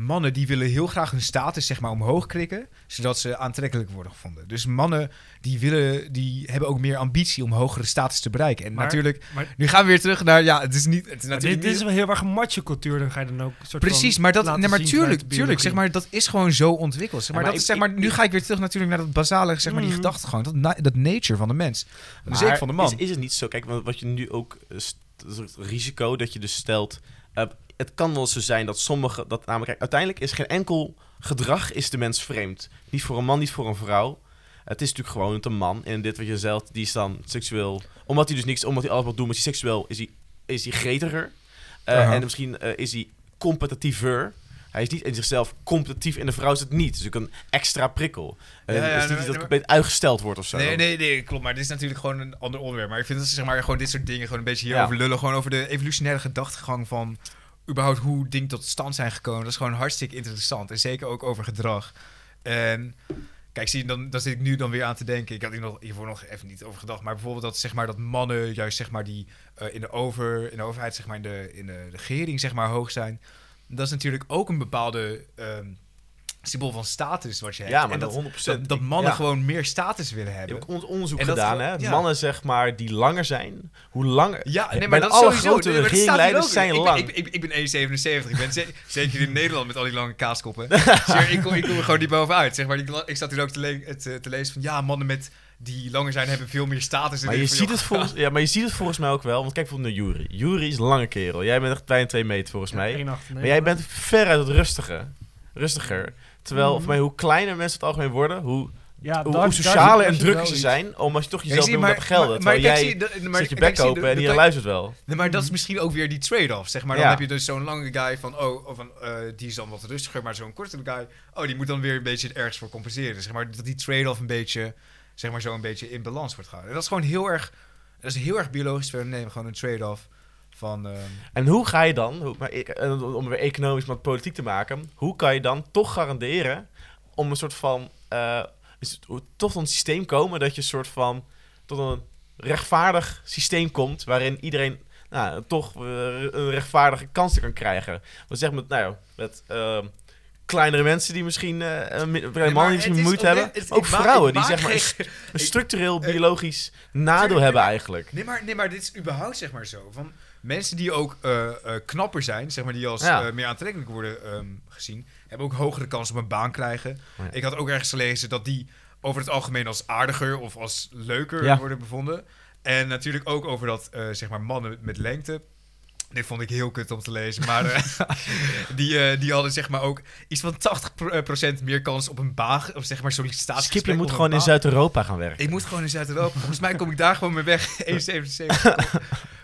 Mannen die willen heel graag hun status, zeg maar, omhoog krikken, zodat ze aantrekkelijk worden gevonden. Dus mannen die willen, die hebben ook meer ambitie om hogere status te bereiken. En maar, natuurlijk, maar, nu gaan we weer terug naar, ja, het is niet... Het is natuurlijk dit, dit is wel heel erg macho-cultuur, dan ga je dan ook soort Precies, maar dat, nee, maar tuurlijk, tuurlijk, zeg maar, dat is gewoon zo ontwikkeld. Zeg maar, ja, maar dat ik, is, zeg maar, nu ik, ga ik weer terug natuurlijk naar dat basale, zeg maar, mm. die gedachtegang, dat, na, dat nature van de mens. Maar, zeker van de man. Is, is het niet zo, kijk, wat je nu ook, st- het risico dat je dus stelt... Uh, Het kan wel zo zijn dat sommige... Dat, namelijk, kijk, uiteindelijk is geen enkel gedrag is de mens vreemd. Niet voor een man, niet voor een vrouw. Het is natuurlijk gewoon een man. En dit wat je zegt, die is dan seksueel... Omdat hij dus niks... Omdat hij alles wat doet, maar is hij seksueel... Is hij, is hij gretiger. Uh, uh-huh. En misschien uh, is hij competitiever. Hij is niet in zichzelf competitief en de vrouw is het niet. Dus ook een extra prikkel. Het uh, ja, ja, is niet nee, dat het compleet uitgesteld wordt of zo. Nee, nee, nee, klopt. Maar dit is natuurlijk gewoon een ander onderwerp. Maar ik vind dat ze zeg maar, gewoon dit soort dingen gewoon een beetje hierover ja. lullen. Gewoon over de evolutionaire gedachtegang van überhaupt hoe dingen tot stand zijn gekomen. Dat is gewoon hartstikke interessant. En zeker ook over gedrag. En kijk, zie je, dan, dan zit ik nu dan weer aan te denken. Ik had hier nog, hiervoor nog even niet over gedacht. Maar bijvoorbeeld dat, zeg maar, dat mannen juist zeg maar, die uh, in, de over, in de overheid, zeg maar, in, de, in de regering zeg maar, hoog zijn. Dat is natuurlijk ook een bepaalde um, symbool van status wat je hebt. Ja, maar en dat, honderd procent dat, dat mannen ja. gewoon meer status willen hebben. Ik heb ook onderzoek en gedaan, dat, hè? Ja. Mannen zeg maar die langer zijn, hoe langer. Ja, nee, maar, maar dat alle sowieso, grote regeringsleiders zijn ik lang. Ben, ik, ik, ik ben één komma zevenenzeventig. Ik ben ze- zeker in Nederland met al die lange kaaskoppen. Sure, ik, kom, ik kom er gewoon niet bovenuit. Zeg maar, ik, ik zat hier ook te, le- te, te lezen van ja, mannen met die langer zijn hebben veel meer status. Maar je, ziet het volgens, ja, maar je ziet het volgens mij ook wel. Want kijk bijvoorbeeld naar Juri. Juri is een lange kerel. Jij bent echt bijna twee meter volgens ja, mij. één komma acht meter. Maar jij bent veruit het rustige. rustiger. Terwijl, mm. voor mij, hoe kleiner mensen het algemeen worden, hoe, ja, hoe, hoe socialer en drukker ze zijn, om als je toch jezelf noemt dat gelden. Maar, terwijl maar, jij maar, zet je bek open en iedereen luistert wel. Nee, maar dat is misschien ook weer die trade-off, zeg maar. Dan ja. heb je dus zo'n lange guy van, oh, van, uh, die is dan wat rustiger, maar zo'n kortere guy, oh, die moet dan weer een beetje ergens voor compenseren. Zeg maar, dat die trade-off een beetje... zeg maar zo een beetje in balans wordt gehouden. En dat is gewoon heel erg, dat is heel erg biologisch. We nemen gewoon een trade-off van... Um... En hoe ga je dan, hoe, maar, om weer economisch maar politiek te maken... hoe kan je dan toch garanderen om een soort van... Uh, tot een systeem komen dat je een soort van... tot een rechtvaardig systeem komt... waarin iedereen nou, toch uh, een rechtvaardige kansen kan krijgen. Want zeg maar, nou ja, met... Uh, kleinere mensen die misschien uh, mannen die misschien moeite okay, hebben, het, ook vrouwen maak, die zeg maar een, een structureel ik, biologisch uh, nadeel tuurlijk, hebben nee, eigenlijk. Nee maar, nee, maar dit is überhaupt zeg maar zo van mensen die ook uh, uh, knapper zijn, zeg maar die als ja. uh, meer aantrekkelijk worden um, gezien, hebben ook hogere kans op een baan krijgen. Oh, ja. Ik had ook ergens gelezen dat die over het algemeen als aardiger of als leuker ja. worden bevonden. En natuurlijk ook over dat uh, zeg maar mannen met lengte. Dit vond ik heel kut om te lezen, maar uh, die, uh, die hadden zeg maar ook iets van tachtig procent meer kans op een baan, of zeg maar sollicitatie. Skip, je moet gewoon in Zuid-Europa gaan werken. Ik moet gewoon in Zuid-Europa. Volgens mij kom ik daar gewoon mee weg. één komma zevenenzeventig.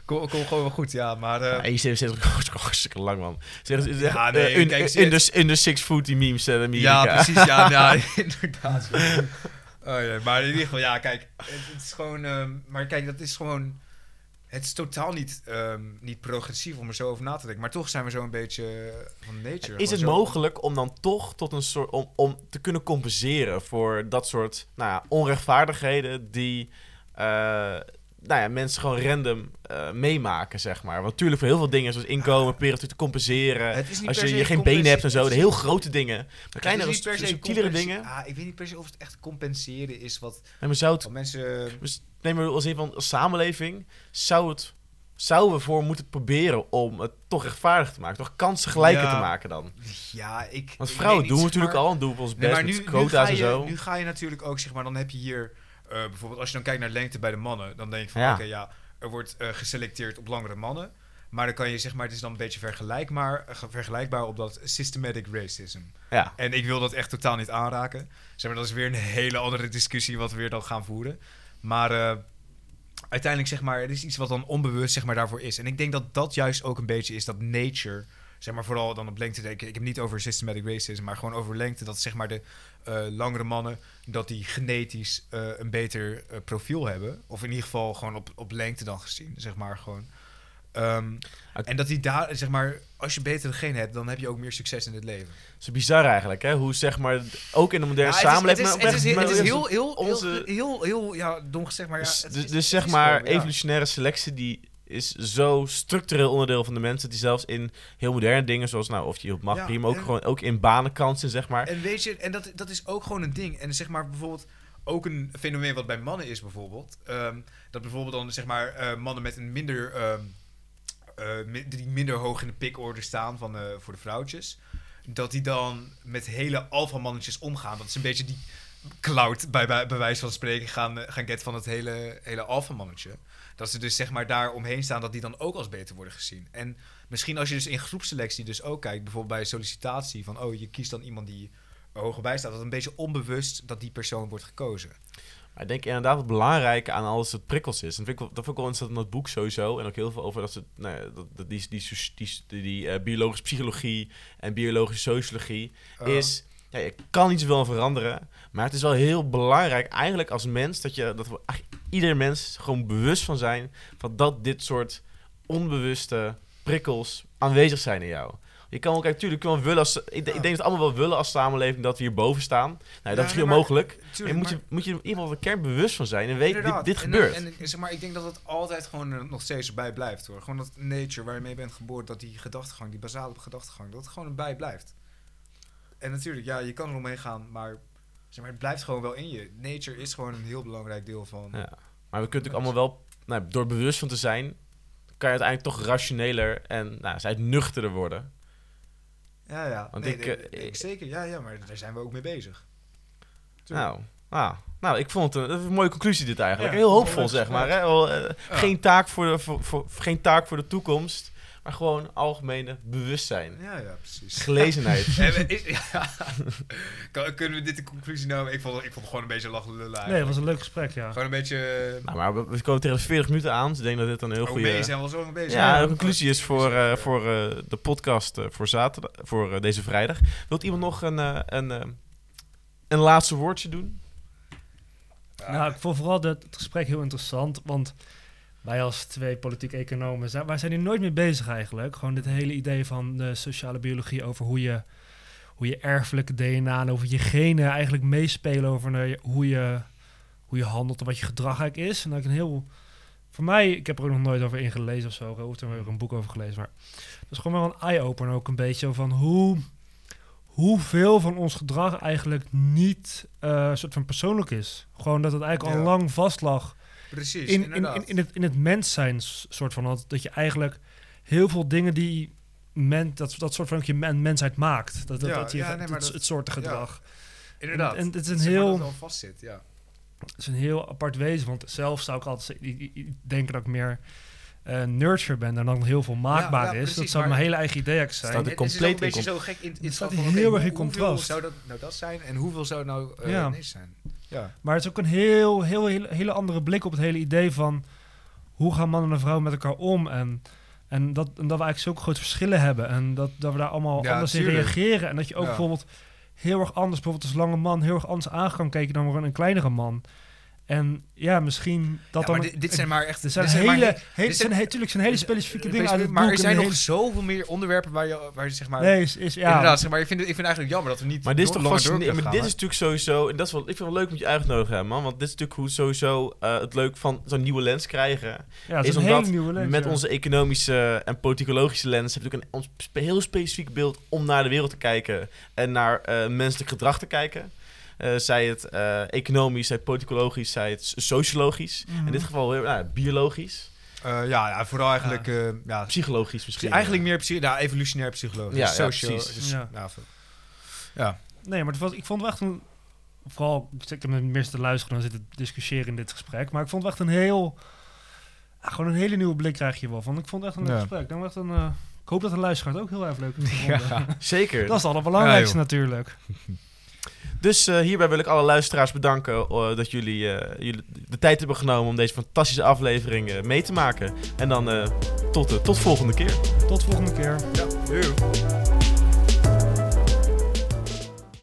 Kom, kom gewoon wel goed, ja, maar... Uh... Ja, één komma zevenenzeventig is gewoon hartstikke lang, man. Zeg, zeg, ja, nee, uh, in, kijk, in, de, in de six foot die memes in Amerika. Ja, precies, ja, ja inderdaad. Oh, ja, maar in ieder geval, ja, kijk, het, het is gewoon... Um, maar kijk, dat is gewoon... Het is totaal niet, um, niet progressief om er zo over na te denken. Maar toch zijn we zo een beetje van nature. Is het zo... mogelijk om dan toch tot een soort om, om te kunnen compenseren voor dat soort nou ja, onrechtvaardigheden die uh, nou ja, mensen gewoon random uh, meemaken, zeg maar. Want natuurlijk voor heel veel dingen zoals inkomen, ah, periode te compenseren. Het is niet als je, je geen benen hebt en zo, de heel grote dingen. Maar kleinere, subtielere dingen. Ah, ik weet niet per se of het echt compenseren is wat, nee, maar zou het, wat mensen... Dus, nee, maar als een van als samenleving zou het, zouden we voor moeten proberen om het toch rechtvaardig te maken, toch kansen gelijker ja, te maken dan. Ja, ik. Want vrouwen ik doen niet, natuurlijk maar, al, en doen we ons best nee, nu, met quota's en zo. Nu ga je natuurlijk ook, zeg maar, dan heb je hier uh, bijvoorbeeld als je dan kijkt naar lengte bij de mannen, dan denk je van, ja. oké, okay, ja, er wordt uh, geselecteerd op langere mannen, maar dan kan je zeg maar, het is dan een beetje vergelijkbaar, uh, vergelijkbaar op dat systematic racism. Ja. En ik wil dat echt totaal niet aanraken. Zeg maar, dat is weer een hele andere discussie wat we weer dan gaan voeren. Maar uh, uiteindelijk, zeg maar, er is iets wat dan onbewust zeg maar, daarvoor is. En ik denk dat dat juist ook een beetje is, dat nature, zeg maar, vooral dan op lengte, ik, ik heb het niet over systematic racism, maar gewoon over lengte, dat zeg maar de uh, langere mannen, dat die genetisch uh, een beter uh, profiel hebben. Of in ieder geval gewoon op, op lengte dan gezien, zeg maar, gewoon. Um, en dat die daar, zeg maar, als je betere genen hebt, dan heb je ook meer succes in het leven. Het is bizar eigenlijk, hè? Hoe zeg maar, ook in de moderne ja, samenleving... Het is, het is, het is, het is heel, heel, onze... heel, heel, heel, ja, dom gezegd, maar ja... Het, dus, dus zeg maar, ja. evolutionaire selectie, die is zo structureel onderdeel van de mensen, die zelfs in heel moderne dingen, zoals nou, of je op mag, ja, prima, ook en, gewoon, ook in banenkansen, zeg maar. En weet je, en dat, dat is ook gewoon een ding. En zeg maar, bijvoorbeeld... Ook een fenomeen wat bij mannen is, bijvoorbeeld. Um, dat bijvoorbeeld dan, zeg maar, uh, mannen met een minder... Um, Uh, mi- die minder hoog in de pickorder staan van, uh, voor de vrouwtjes, dat die dan met hele alfamannetjes omgaan. Dat is een beetje die clout bij, bij, bij wijze van spreken gaan, uh, gaan get van het hele, hele alfamannetje. Dat ze dus zeg maar daar omheen staan, dat die dan ook als beter worden gezien. En misschien als je dus in groepselectie dus ook kijkt, bijvoorbeeld bij sollicitatie, van oh, je kiest dan iemand die hoger bij staat, dat een beetje onbewust dat die persoon wordt gekozen. Ik denk inderdaad wat belangrijk aan alles dat prikkels is. En vind ik, dat vind ik wel interessant in dat boek sowieso. En ook heel veel over dat ze, nou ja, dat, die, die, die, die, die uh, biologische psychologie en biologische sociologie uh. is... Ja, je kan niet zoveel veranderen. Maar het is wel heel belangrijk eigenlijk als mens... dat, je, dat we, ieder mens gewoon bewust van zijn... van dat dit soort onbewuste prikkels aanwezig zijn in jou. Je kan ook natuurlijk wel willen als... Ik, d- ja. ik denk dat allemaal wel willen als samenleving dat we hierboven staan. Nou, ja, dat is heel maar, mogelijk. Tuurlijk, je moet, maar, je, moet je in ieder geval de kern bewust van zijn en weten dit, dit gebeurt. En, en, en, zeg maar, ik denk dat het altijd gewoon nog steeds bij blijft, hoor. Gewoon dat nature waar je mee bent geboren, dat die gedachtegang, die basale gedachtegang, dat het gewoon erbij blijft. En natuurlijk, ja, je kan er omheen gaan, maar, zeg maar het blijft gewoon wel in je. Nature is gewoon een heel belangrijk deel van... Ja. Maar we kunnen natuurlijk allemaal wel, nou, door bewust van te zijn, kan je uiteindelijk toch rationeler en nou, nuchterder worden. Ja, ja. Want nee, ik, nee, uh, ik, zeker, ja, ja, maar daar zijn we ook mee bezig. Nou, nou, nou, ik vond het een, een mooie conclusie dit eigenlijk. Ja, heel hoopvol, ja, zeg maar. Hè? Wel, uh, ja. geen, taak voor de, voor, voor, geen taak voor de toekomst, maar gewoon algemene bewustzijn. Ja, ja, precies. Gelezenheid. Ja. Kunnen we dit de conclusie noemen? Ik vond, ik vond gewoon een beetje lachen lullen eigenlijk. Nee, het was een leuk gesprek, ja. Gewoon een beetje... Nou, maar we, we komen tegen de veertig minuten aan, dus ik denk dat dit dan een heel goede... O B zijn we al zo mee bezig. Ja, de conclusie is voor, uh, voor uh, de podcast uh, voor, zaterdag, voor uh, deze vrijdag. Wilt iemand nog een, uh, een, uh, een laatste woordje doen? Ja. Nou, ik vond vooral dat het gesprek heel interessant, want... Wij als twee politiek-economen, zijn, wij zijn hier nooit mee bezig eigenlijk. Gewoon dit hele idee van de sociale biologie over hoe je, hoe je erfelijke D N A en over je genen eigenlijk meespelen over hoe je, hoe je handelt en wat je gedrag eigenlijk is. En dat ik een heel... Voor mij, ik heb er ook nog nooit over ingelezen of zo. Ik heb er ook een boek over gelezen, maar dat is gewoon wel een eye-opener ook een beetje van hoe, hoeveel van ons gedrag eigenlijk niet uh, soort van persoonlijk is. Gewoon dat het eigenlijk ja. al lang vast lag. Precies, in, in, in, in, het, in het mens zijn soort van dat, dat je eigenlijk heel veel dingen die men, dat, dat soort van ook je men, mensheid maakt dat, dat, ja, dat je ja, nee, het, dat, het soort gedrag ja, inderdaad en, en het is een heel dat vast zit, ja. Het is een heel apart wezen, want zelf zou ik altijd denken dat ik meer Uh, nurture ben en dan heel veel maakbaar ja, ja, precies, is. Dat zou mijn hele eigen idee zijn. Het, het is ook een beetje zo gek. Het staat heel erg in hoe, contrast. Zou dat nou dat zijn en hoeveel zou het nou uh, ja. nee zijn? Ja. Maar het is ook een heel, heel, heel, hele andere blik op het hele idee van hoe gaan mannen en vrouwen met elkaar om en, en, dat, en dat we eigenlijk zulke grote verschillen hebben en dat, dat we daar allemaal ja, anders tuurlijk. in reageren en dat je ook ja. bijvoorbeeld heel erg anders, bijvoorbeeld als lange man, heel erg anders aan kan kijken dan een kleinere man. En ja, misschien dat ja, dan... Dit, dit zijn maar echt... Dit zijn dit hele... Zijn he, dit zijn, he, tuurlijk zijn hele specifieke dingen uit het boek. Maar er zijn nog hele... zoveel meer onderwerpen waar je, waar je zeg maar... Nee, is... is ja. Inderdaad, zeg maar, ik vind, ik vind het eigenlijk jammer dat we niet... Maar dit is toch fascinerend. Maar gaan, dit is natuurlijk sowieso... En dat is wel, ik vind het wel leuk om je uitnodigen hebben, man. Want dit is natuurlijk hoe sowieso uh, het leuk van zo'n nieuwe lens krijgen. Ja, is, is een omdat hele nieuwe lens, met ja. onze economische en politicologische lens... heb je een heel specifiek beeld om naar de wereld te kijken... en naar uh, menselijk gedrag te kijken... Uh, zij het uh, economisch, zij het politicologisch, zij het sociologisch. Mm-hmm. In dit geval weer nou, biologisch. Uh, ja, ja, vooral eigenlijk... Uh, ja, psychologisch misschien. Eigenlijk ja. meer psych- nou, evolutionair psychologisch. Ja, socio- ja, precies. Dus, ja. Ja. Ja. Nee, maar het was, ik vond het echt een... Vooral, ik heb me meer te luisteren dan zitten discussiëren in dit gesprek. Maar ik vond het echt een heel... Ja, gewoon een hele nieuwe blik krijg je wel van. Ik vond het echt een ja. leuk gesprek. Dan echt een, uh, ik hoop dat de luisteraar ook heel erg leuk heeft gevonden. Ja, zeker. Dat is het allerbelangrijkste ja, natuurlijk. Dus uh, hierbij wil ik alle luisteraars bedanken uh, dat jullie, uh, jullie de tijd hebben genomen om deze fantastische aflevering uh, mee te maken. En dan uh, tot, uh, tot volgende keer. Tot volgende keer. Ja.